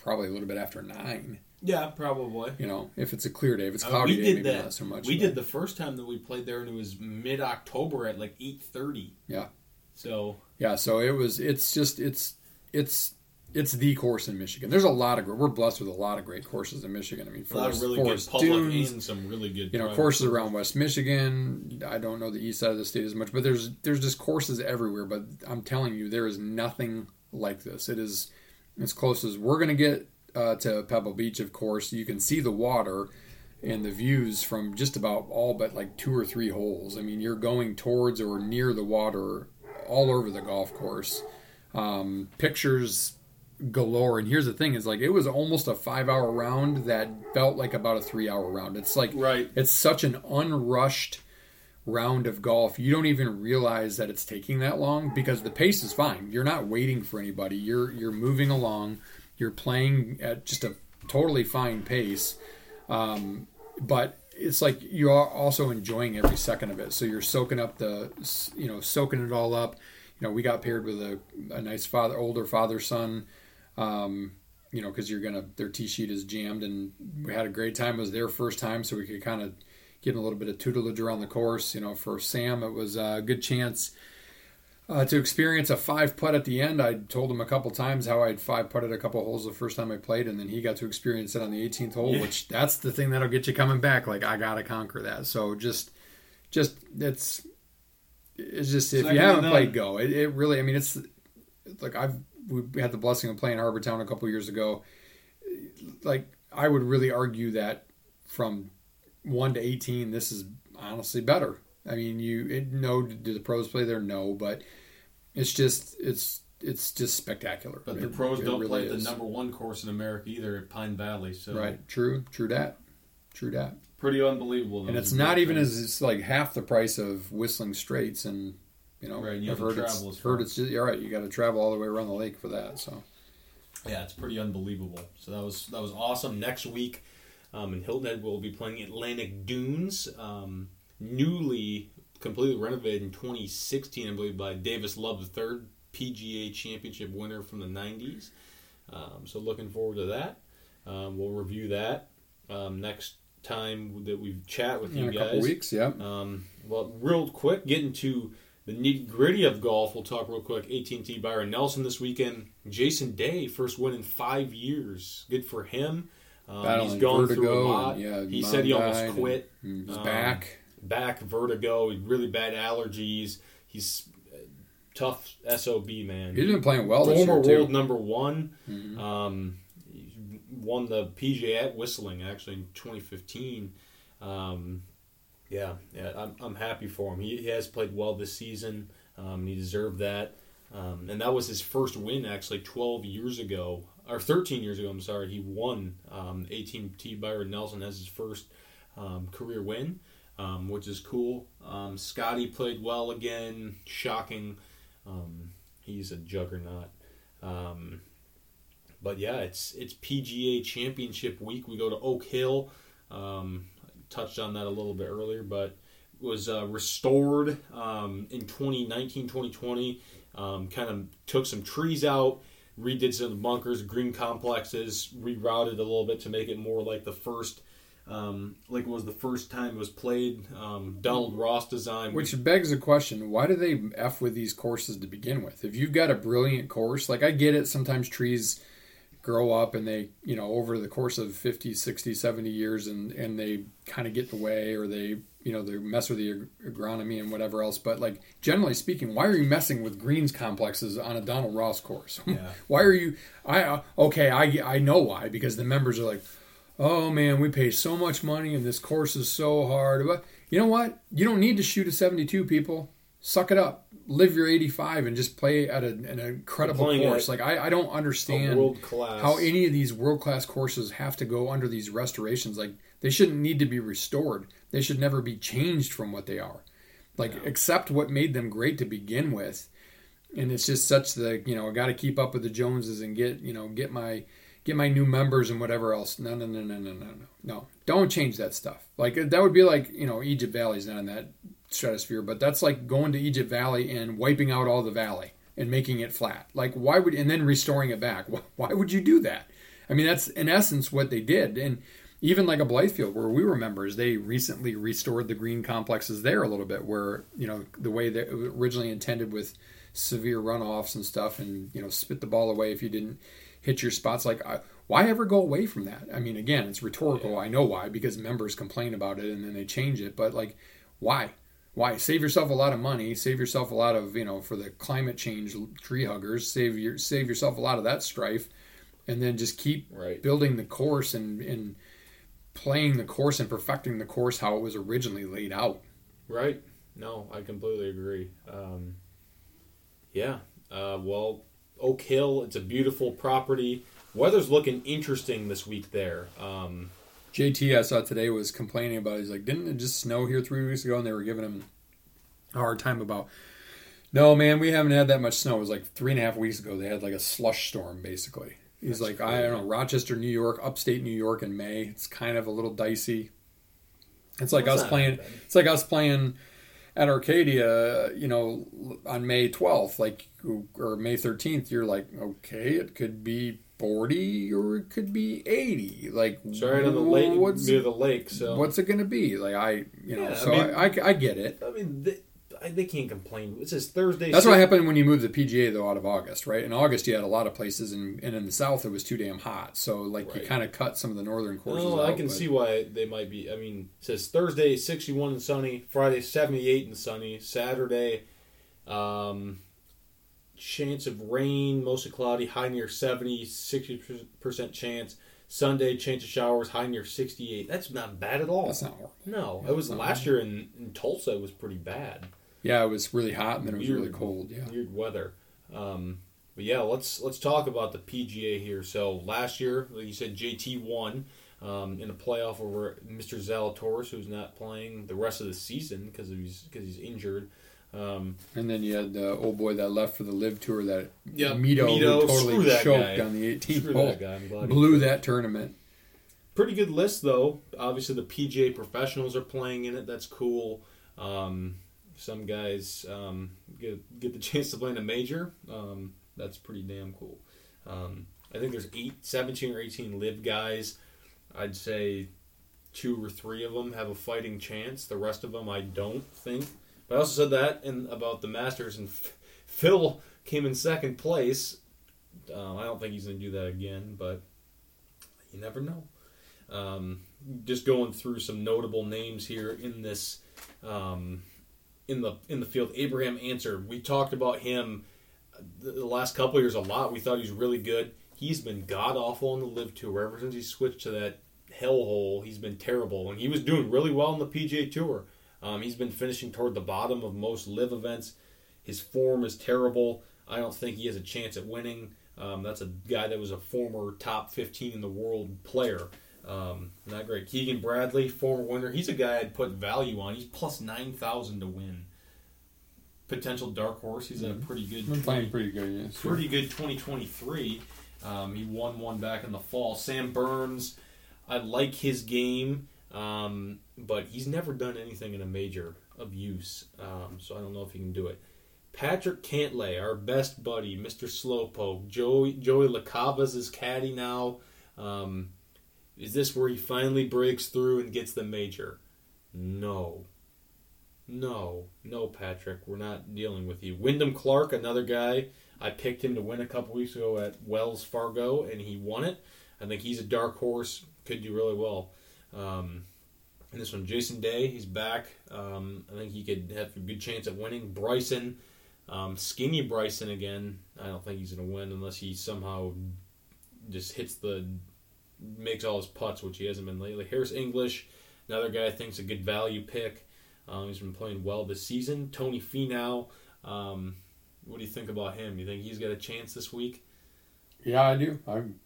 probably a little bit after nine. Yeah, probably. You know, if it's a clear day. If it's cloudy uh, we did day, maybe that. Not so much. We but. did the first time that we played there, and it was mid-October at like eight thirty. Yeah. So. Yeah, so it was, it's just, it's, it's, it's the course in Michigan. There's a lot of, we're blessed with a lot of great courses in Michigan. I mean, for a lot of really good public dunes, and some really good, you know, private courses around West Michigan. I don't know the east side of the state as much, but there's, there's just courses everywhere. But I'm telling you, there is nothing like this. It is as close as we're going to get. Uh, to Pebble Beach, of course, you can see the water and the views from just about all but like two or three holes. I mean, you're going towards or near the water all over the golf course. Um, pictures galore. And here's the thing is like, it was almost a five hour round that felt like about a three hour round. It's like, right. It's such an unrushed round of golf. You don't even realize that it's taking that long because the pace is fine. You're not waiting for anybody. You're, you're moving along. You're playing at just a totally fine pace, um, but it's like you are also enjoying every second of it. So you're soaking up the, you know, soaking it all up. You know, we got paired with a, a nice father, older father-son, um, you know, because you're going to, their tee sheet is jammed, and we had a great time. It was their first time, so we could kind of give them a little bit of tutelage around the course. You know, for Sam, it was a good chance Uh, to experience a five-putt at the end. I told him a couple times how I'd five-putted a couple holes the first time I played, and then he got to experience it on the eighteenth hole, yeah. Which that's the thing that'll get you coming back. Like, I got to conquer that. So just, just it's, it's just, it's if you haven't played, go. It, it really, I mean, it's, like, I've, we had the blessing of playing Arbor Town a couple years ago. Like, I would really argue that from one to eighteen, this is honestly better. I mean, you it, no. Do the pros play there? No, but it's just it's it's just spectacular. But it, the pros don't really play is. the number one course in America either at Pine Valley. So right, true, true dat, true dat. Pretty unbelievable. Though, and it's not even things. as it's like half the price of Whistling Straits, and you know, right, you I've heard it's well. heard it's just all right. You got to travel all the way around the lake for that. So yeah, it's pretty unbelievable. So that was that was awesome. Next week, um, in Hilton Head, we'll be playing Atlantic Dunes. Um, Newly, completely renovated in twenty sixteen, I believe, by Davis Love the third, P G A Championship winner from the nineties. Um, so looking forward to that. Um, we'll review that um, next time that we chat with you guys. In a couple weeks, yeah. Um, well, real quick, getting to the nitty-gritty of golf, we'll talk real quick. A T and T Byron Nelson this weekend. Jason Day, first win in five years. Good for him. Um, he's gone through a lot. Yeah, he said he almost quit. He's um, back. Back vertigo, really bad allergies. He's tough S O B, man. He's been playing well this year, too. Former world number one. Mm-hmm. Um, he won the P G A at Whistling, actually, in twenty fifteen. Um, yeah, yeah I'm, I'm happy for him. He, he has played well this season. Um, he deserved that. Um, and that was his first win, actually, twelve years ago. Or thirteen years ago, I'm sorry. He won. Um, A T and T Byron Nelson has his first um, career win. Um, which is cool. Um, Scotty played well again. Shocking. Um, he's a juggernaut. Um, but yeah, it's it's P G A Championship week. We go to Oak Hill. Um, touched on that a little bit earlier, but was uh, restored um, in twenty nineteen, twenty twenty. Um, kind of took some trees out, redid some of the bunkers, green complexes, rerouted a little bit to make it more like the first. Um, like it was the first time it was played. Um, Donald Ross designed. Which begs the question, why do they F with these courses to begin with? If you've got a brilliant course, like I get it, sometimes trees grow up and they, you know, over the course of fifty, sixty, seventy years and, and they kind of get in the way or they, you know, they mess with the agronomy and whatever else. But like, generally speaking, why are you messing with greens complexes on a Donald Ross course? Yeah. Why are you, I, okay, I, I know why, because the members are like, oh, man, we pay so much money, and this course is so hard. But you know what? You don't need to shoot a seventy-two, people. Suck it up. live your eighty-five and just play at a, an incredible course. Like I, I don't understand how any of these world-class courses have to go under these restorations. Like they shouldn't need to be restored. They should never be changed from what they are. Like no. Accept what made them great to begin with. And it's just such the, you know, I got to keep up with the Joneses and get, you know, get my get my new members and whatever else. No, no, no, no, no, no, no. No, don't change that stuff. Like that would be like, you know, Egypt Valley's not in that stratosphere, but that's like going to Egypt Valley and wiping out all the valley and making it flat. Like why would, and then restoring it back. Why would you do that? I mean, that's in essence what they did. And even like a Blythefield where we were members, they recently restored the green complexes there a little bit where, you know, the way that it was originally intended with severe runoffs and stuff and, you know, spit the ball away if you didn't hit your spots. Like, I, why ever go away from that? I mean, again, it's rhetorical. Yeah. I know why, because members complain about it and then they change it. But like, why? Why? Save yourself a lot of money. Save yourself a lot of, you know, for the climate change tree huggers. Save your save yourself a lot of that strife, and then just keep right. building the course and, and playing the course and perfecting the course how it was originally laid out. Right. No, I completely agree. Um, yeah. Uh, well, Oak Hill, it's a beautiful property. Weather's looking interesting this week there. Um, J T, I saw today, was complaining about it. He's like, didn't it just snow here three weeks ago? And they were giving him a hard time about, no, man, we haven't had that much snow. It was like three and a half weeks ago. They had like a slush storm, basically. He's That's like, crazy. I don't know, Rochester, New York, upstate New York in May. It's kind of a little dicey. It's like What's us playing. Happening? It's like us playing at Arcadia, you know, on May twelfth, like, or May thirteenth. You're like, okay, it could be forty or it could be eighty. Like, it's right on the lake, near the lake. So what's it going to be? Like, I, you know, yeah, so I, mean, I, I, I get it. I mean, they, they can't complain. It's just Thursday. That's what happened when you moved the P G A though out of August, right? In August, you had a lot of places, and, and in the South, it was too damn hot. So like, right. you kind of cut some of the northern courses. No, I out, can but. see why they might be. I mean, it says Thursday sixty-one and sunny, Friday seventy-eight and sunny, Saturday. Um, Chance of rain, mostly cloudy, high near seventy, sixty percent chance. Sunday, chance of showers, high near sixty-eight. That's not bad at all. That's not horrible. No, yeah, it was last bad. year in, in Tulsa, it was pretty bad. Yeah, it was really hot and then it was weird, really cold. Yeah, weird weather. Um, but yeah, let's let's talk about the P G A here. So last year, like you said, J T won um, in a playoff over Mister Zalatoris, who's not playing the rest of the season because he's because he's injured. Um, and then you had the uh, old boy that left for the Live Tour, that yep, Mito, Mito who totally choked guy. on the eighteenth hole, that blew that tournament. Pretty good list, though. Obviously, the P G A professionals are playing in it. That's cool. Um, some guys um, get, get the chance to play in a major. Um, that's pretty damn cool. Um, I think there's eight, seventeen or eighteen Live guys. I'd say two or three of them have a fighting chance. The rest of them, I don't think. But I also said that in, about the Masters, and Phil came in second place. Um, I don't think he's going to do that again, but you never know. Um, just going through some notable names here in this um, in the in the field. Abraham Answer, we talked about him the last couple of years a lot. We thought he was really good. He's been god awful on the Live Tour ever since he switched to that hellhole. He's been terrible, and he was doing really well on the P G A Tour. Um, he's been finishing toward the bottom of most Live events. His form is terrible. I don't think he has a chance at winning. Um, that's a guy that was a former top fifteen in the world player. Um, not great. Keegan Bradley, former winner. He's a guy I'd put value on. He's plus nine thousand to win. Potential dark horse. He's mm-hmm. a pretty good, twenty, pretty good, yeah, sure. pretty good twenty twenty-three. Um, he won one back in the fall. Sam Burns, I like his game. Um, but he's never done anything in a major of use, um, so I don't know if he can do it. Patrick Cantlay, our best buddy, Mister Slowpoke, Joey, Joey LaCava's his caddy now. Um, is this where he finally breaks through and gets the major? No. No. No, Patrick, we're not dealing with you. Wyndham Clark, another guy, I picked him to win a couple weeks ago at Wells Fargo, and he won it. I think he's a dark horse, could do really well. Um, and this one, Jason Day, he's back. Um, I think he could have a good chance at winning. Bryson, um, skinny Bryson again. I don't think he's going to win unless he somehow just hits the, makes all his putts, which he hasn't been lately. Harris English, another guy I think's a good value pick. Um, he's been playing well this season. Tony Finau, Um, what do you think about him? You think he's got a chance this week? Yeah, I do. I'm.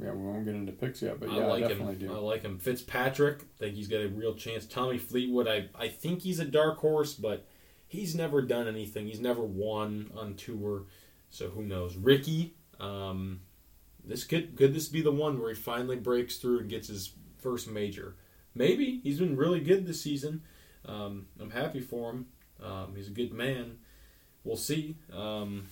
Yeah, we won't get into picks yet, but yeah, I, like I definitely him. do. I like him. Fitzpatrick, I think he's got a real chance. Tommy Fleetwood, I, I think he's a dark horse, but he's never done anything. He's never won on tour, so who knows. Ricky, um, this could could this be the one where he finally breaks through and gets his first major? Maybe. He's been really good this season. Um, I'm happy for him. Um, he's a good man. We'll see. Um,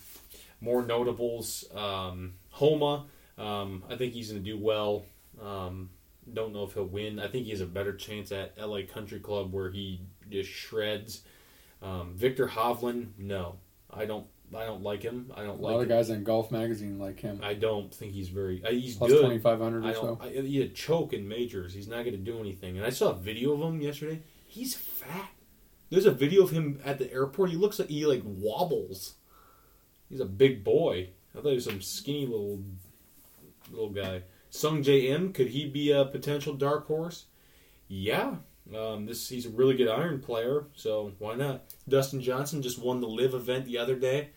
more notables, um, Homa. Um, I think he's going to do well. Um, don't know if he'll win. I think he has a better chance at L A Country Club where he just shreds. Um, Victor Hovland, no. I don't I don't like him. I don't like him. A lot of guys in Golf Magazine like him. I don't think he's very... Uh, he's Plus good. twenty-five hundred or so. I, he had a choke in majors. He's not going to do anything. And I saw a video of him yesterday. He's fat. There's a video of him at the airport. He looks like he, like, wobbles. He's a big boy. I thought he was some skinny little... little guy. Sung J M, could he be a potential dark horse? Yeah. Um, this he's a really good iron player, so why not? Dustin Johnson just won the Live event the other day.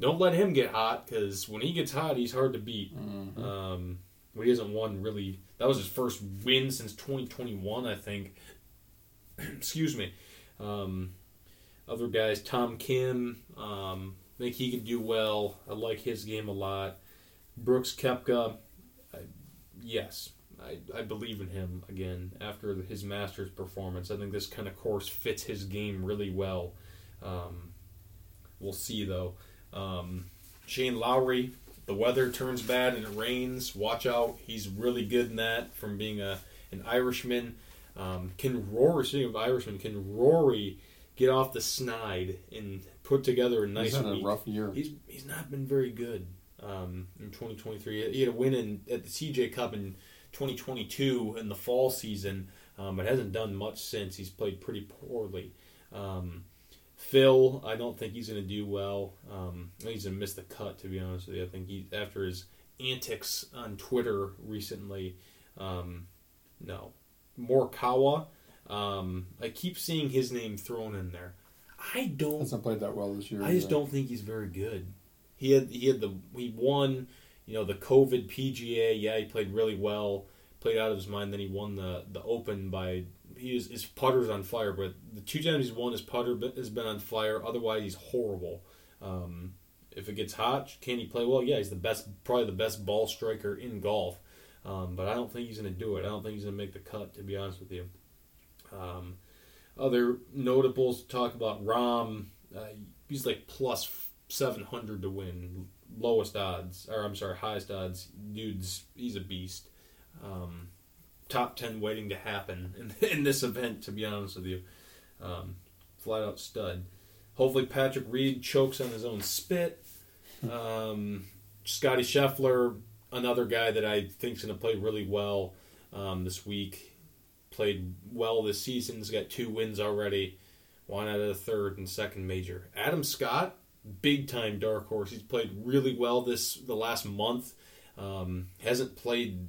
Don't let him get hot, because when he gets hot, he's hard to beat. Mm-hmm. Um, but he hasn't won really. That was his first win since twenty twenty-one, I think. Excuse me. Um, other guys, Tom Kim, um, I think he could do well. I like his game a lot. Brooks Koepka, yes, I, I believe in him again after his Masters performance. I think this kind of course fits his game really well. Um, we'll see, though. Um, Shane Lowry, the weather turns bad and it rains. Watch out. He's really good in that from being a an Irishman. Um, can Rory, speaking of Irishmen, can Rory get off the snide and put together a nice week? He's had a rough year. He's, he's not been very good. Um, in twenty twenty-three, he had a win in, at the C J Cup in twenty twenty-two in the fall season, um, but hasn't done much since. He's played pretty poorly. Um, Phil, I don't think he's going to do well. Um, I think he's going to miss the cut, to be honest with you. I think he, after his antics on Twitter recently, um, no. Morikawa, um, I keep seeing his name thrown in there. I don't. Hasn't played that well this year. I just either. don't think he's very good. He had he had the he won, you know, the COVID P G A. Yeah, he played really well, played out of his mind. Then he won the, the Open by he is, his putter's on fire. But the two times he's won, his putter has been on fire. Otherwise, he's horrible. Um, if it gets hot, can he play well? Yeah, he's the best, probably the best ball striker in golf. Um, but I don't think he's going to do it. I don't think he's going to make the cut, to be honest with you. Um, other notables to talk about: Rahm, uh, he's like plus seven hundred to win, lowest odds, or I'm sorry, highest odds. Dude's, he's a beast. Um, top ten waiting to happen in, in this event, to be honest with you. Um, flat out stud. Hopefully Patrick Reed chokes on his own spit. Um, Scotty Scheffler, another guy that I think's going to play really well um, this week. Played well this season. He's got two wins already. One out of the third and second major. Adam Scott, big-time dark horse. He's played really well this the last month. Um, hasn't played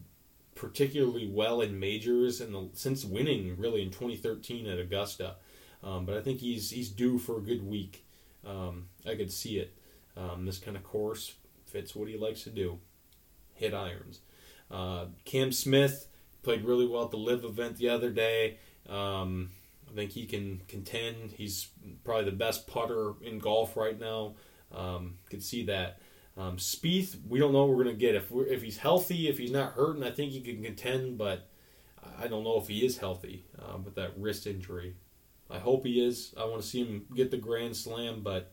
particularly well in majors in the, since winning, really, in twenty thirteen at Augusta. Um, but I think he's he's due for a good week. Um, I could see it. Um, this kind of course fits what he likes to do, hit irons. Uh, Cam Smith played really well at the Live event the other day. Um I think he can contend. He's probably the best putter in golf right now. Um, could see that. Um, Spieth, we don't know what we're going to get. If we're, if he's healthy, if he's not hurting, I think he can contend, but I don't know if he is healthy uh, with that wrist injury. I hope he is. I want to see him get the Grand Slam, but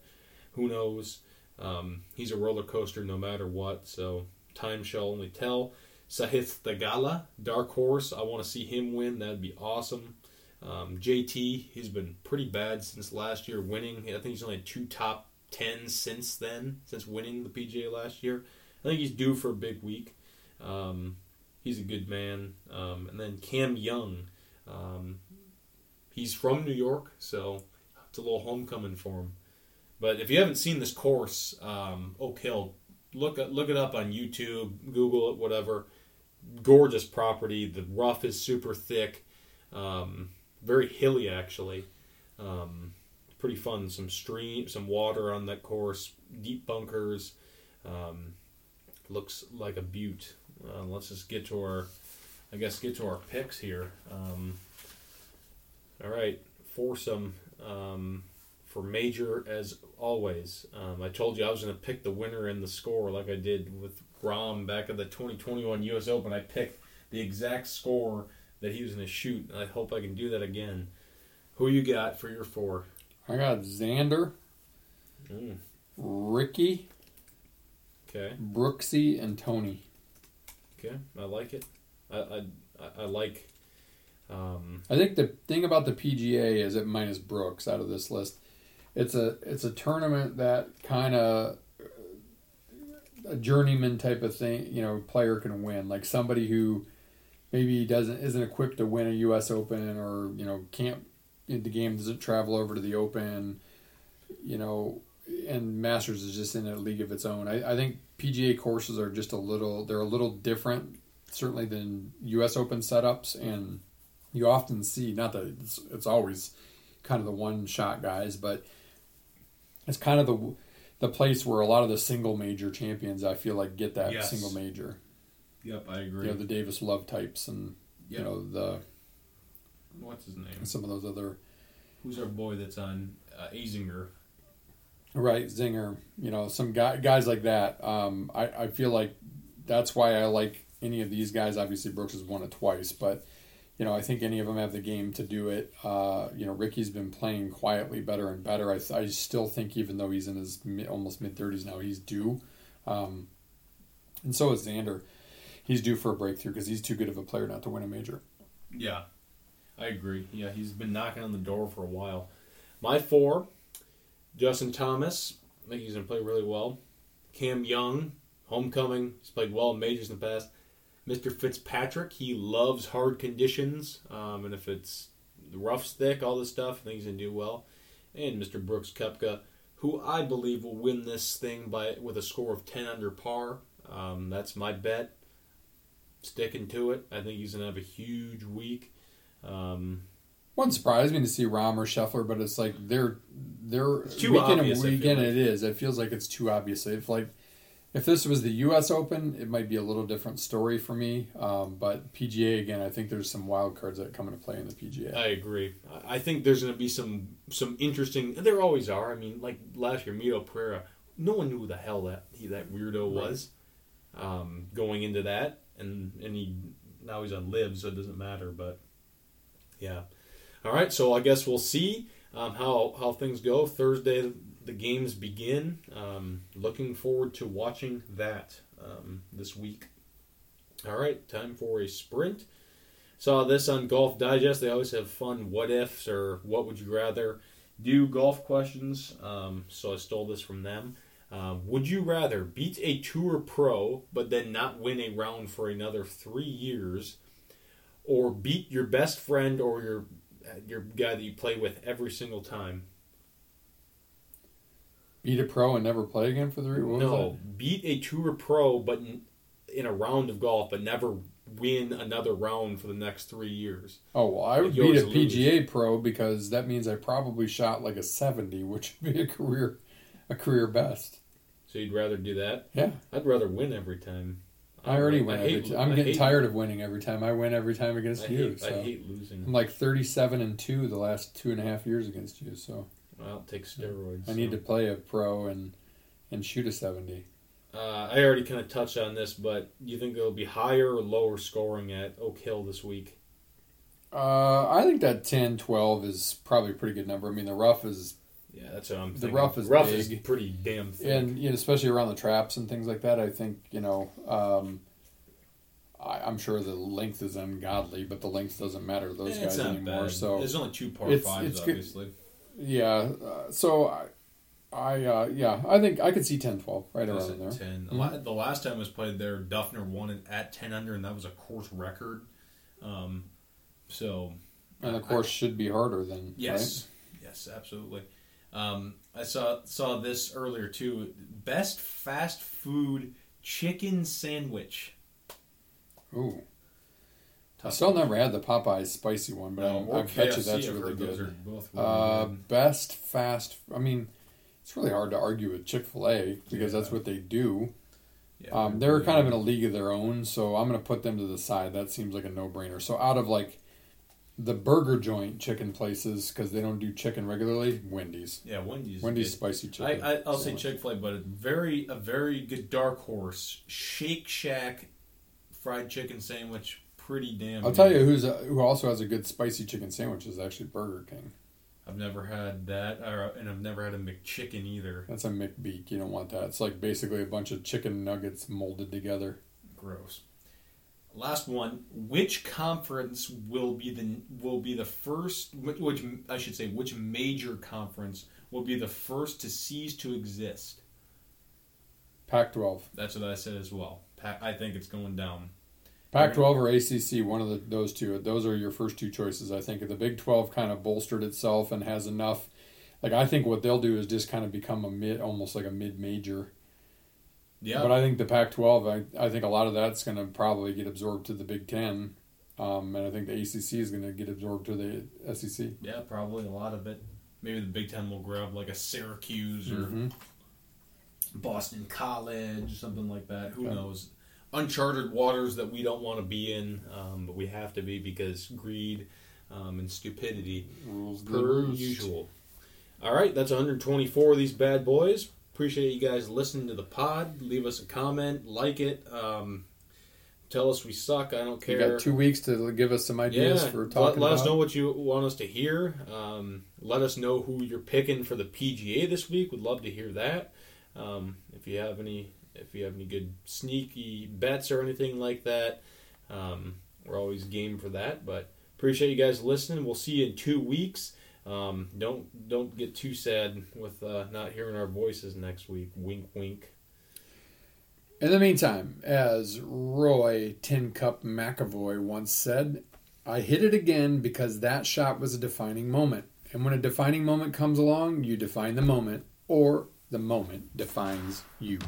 who knows? Um, he's a roller coaster no matter what, so time shall only tell. Sahith Theegala, dark horse. I want to see him win. That would be awesome. Um, J T, he's been pretty bad since last year winning. I think he's only had two top tens since then, since winning the P G A last year. I think he's due for a big week. Um, he's a good man. Um, and then Cam Young, um, he's from New York, so it's a little homecoming for him. But if you haven't seen this course, um, Oak Hill, look, look it up on YouTube, Google it, whatever. Gorgeous property. The rough is super thick. Um, Very hilly, actually. Um, pretty fun. Some stream, some water on that course, deep bunkers. Um, looks like a beaut. Uh, let's just get to our, I guess, get to our picks here. Um, all right, foursome um, for major as always. Um, I told you I was going to pick the winner and the score like I did with Rom back at the twenty twenty-one U S Open. I picked the exact score that he was going to shoot. I hope I can do that again. Who you got for your four? I got Xander, mm. Ricky, okay, Brooksy, and Tony. Okay, I like it. I I, I like... Um, I think the thing about the P G A is it minus Brooks out of this list. It's a it's a tournament that kind of a journeyman type of thing, you know, player can win. Like somebody who maybe doesn't isn't equipped to win a U S Open, or you know can't the game doesn't travel over to the Open, you know, and Masters is just in a league of its own. I, I think P G A courses are just a little they're a little different certainly than U S Open setups, and you often see, not that it's, it's always kind of the one-shot guys, but it's kind of the the place where a lot of the single major champions, I feel like, get that yes. single major. Yep, I agree. You know, the Davis Love types and, yep. you know, the... What's his name? Some of those other... Who's our boy that's on uh, Azinger? Right, Zinger. You know, some guy, guys like that. Um, I, I feel like that's why I like any of these guys. Obviously, Brooks has won it twice, but... You know, I think any of them have the game to do it. Uh, you know, Ricky's been playing quietly better and better. I, I still think even though he's in his mid, almost mid-thirties now, he's due. Um, and so is Xander. He's due for a breakthrough because he's too good of a player not to win a major. Yeah, I agree. Yeah, he's been knocking on the door for a while. My four, Justin Thomas. I think he's going to play really well. Cam Young, homecoming. He's played well in majors in the past. Mister Fitzpatrick, he loves hard conditions, um, and if it's rough, thick, all this stuff, I think he's going to do well. And Mister Brooks Koepka, who I believe will win this thing by with a score of ten under par. Um, that's my bet. Sticking to it. I think he's going to have a huge week. Um, Wouldn't surprise me to see Rahm or Scheffler, but it's like they're, they're it's too weekend obvious, and weekend like. It is. It feels like it's too obvious. It's like... If this was the U S Open, it might be a little different story for me. Um, but P G A, again, I think there's some wild cards that come into play in the P G A. I agree. I think there's going to be some some interesting... There always are. I mean, like last year, Mito Pereira, no one knew who the hell that he, that weirdo was right. um, going into that. And, and he now he's on Live, so it doesn't matter. But, yeah. All right, so I guess we'll see um, how, how things go Thursday. The games begin. Um, looking forward to watching that um, this week. All right, time for a sprint. Saw this on Golf Digest. They always have fun what ifs or what would you rather do golf questions. Um, so I stole this from them. Um, would you rather beat a tour pro but then not win a round for another three years, or beat your best friend or your your guy that you play with every single time? Beat a pro and never play again for three? What no, beat a tour pro but in, in a round of golf but never win another round for the next three years. Oh, well, I would beat a P G A lose. Pro because that means I probably shot like a seventy, which would be a career a career best. So you'd rather do that? Yeah. I'd rather win every time. I already like, win I every time. I'm I getting tired of winning every time. I win every time against I you. Hate, so. I hate losing. I'm like thirty-seven and two the last two and a half years against you, so... I'll take steroids. I need so. to play a pro and and shoot a seventy. Uh, I already kind of touched on this, but do you think there'll be higher or lower scoring at Oak Hill this week? Uh, I think that ten twelve is probably a pretty good number. I mean, the rough is... Yeah, that's what I'm the thinking. The rough is rough big. Is pretty damn thick. And you know, especially around the traps and things like that, I think, you know... Um, I'm sure the length is ungodly, but the length doesn't matter to those and guys anymore. Bad. So there's only two par it's, fives, it's obviously. Good. Yeah, uh, so I, I uh, yeah, I think I could see ten twelve right around ten. There. ten. Mm-hmm. The last time it was played there, Duffner won it at ten under, and that was a course record. Um, so, and the course I, should be harder than yes, right? yes, absolutely. Um, I saw saw this earlier too. Best fast food chicken sandwich. Ooh. I still never had the Popeyes spicy one, but um, I, I bet you that's really good. Both really uh, good. Best fast. I mean, it's really hard to argue with Chick-fil-A because yeah. that's what they do. Yeah, um, they're really kind of in a league of their own, so I'm going to put them to the side. That seems like a no-brainer. So out of like the burger joint chicken places, because they don't do chicken regularly, Wendy's. Yeah, Wendy's. Wendy's good. Spicy chicken. I, I, I'll so say Chick-fil-A, but a very a very good dark horse. Shake Shack fried chicken sandwich. Pretty damn. I'll tell good. you who's a, who also has a good spicy chicken sandwich is actually Burger King. I've never had that, or, and I've never had a McChicken either. That's a McBeak. You don't want that. It's like basically a bunch of chicken nuggets molded together. Gross. Last one. Which conference will be the will be the first? Which I should say, which major conference will be the first to cease to exist? Pac twelve. That's what I said as well. Pac, I think it's going down. Pac twelve or A C C, one of the, those two. Those are your first two choices, I think. The Big twelve kind of bolstered itself and has enough. Like, I think what they'll do is just kind of become a mid, almost like a mid-major. Yeah. But I think the Pac twelve, I, I think a lot of that's going to probably get absorbed to the Big Ten. Um, and I think the A C C is going to get absorbed to the S E C. Yeah, probably a lot of it. Maybe the Big Ten will grab like a Syracuse or mm-hmm. Boston College, something like that. Who yeah. knows? Uncharted waters that we don't want to be in, um, but we have to be because greed um, and stupidity rules per usual. All right, that's one hundred twenty-four of these bad boys. Appreciate you guys listening to the pod. Leave us a comment, like it. Um, tell us we suck. I don't care. You got two weeks to give us some ideas yeah, for talking. Let, let about. us know what you want us to hear. Um, let us know who you're picking for the P G A this week. Would love to hear that. Um, if you have any. If you have any good sneaky bets or anything like that, um, we're always game for that. But appreciate you guys listening. We'll see you in two weeks. Um, don't don't get too sad with uh, not hearing our voices next week. Wink, wink. In the meantime, as Roy Tin Cup McAvoy once said, I hit it again because that shot was a defining moment. And when a defining moment comes along, you define the moment, or the moment defines you.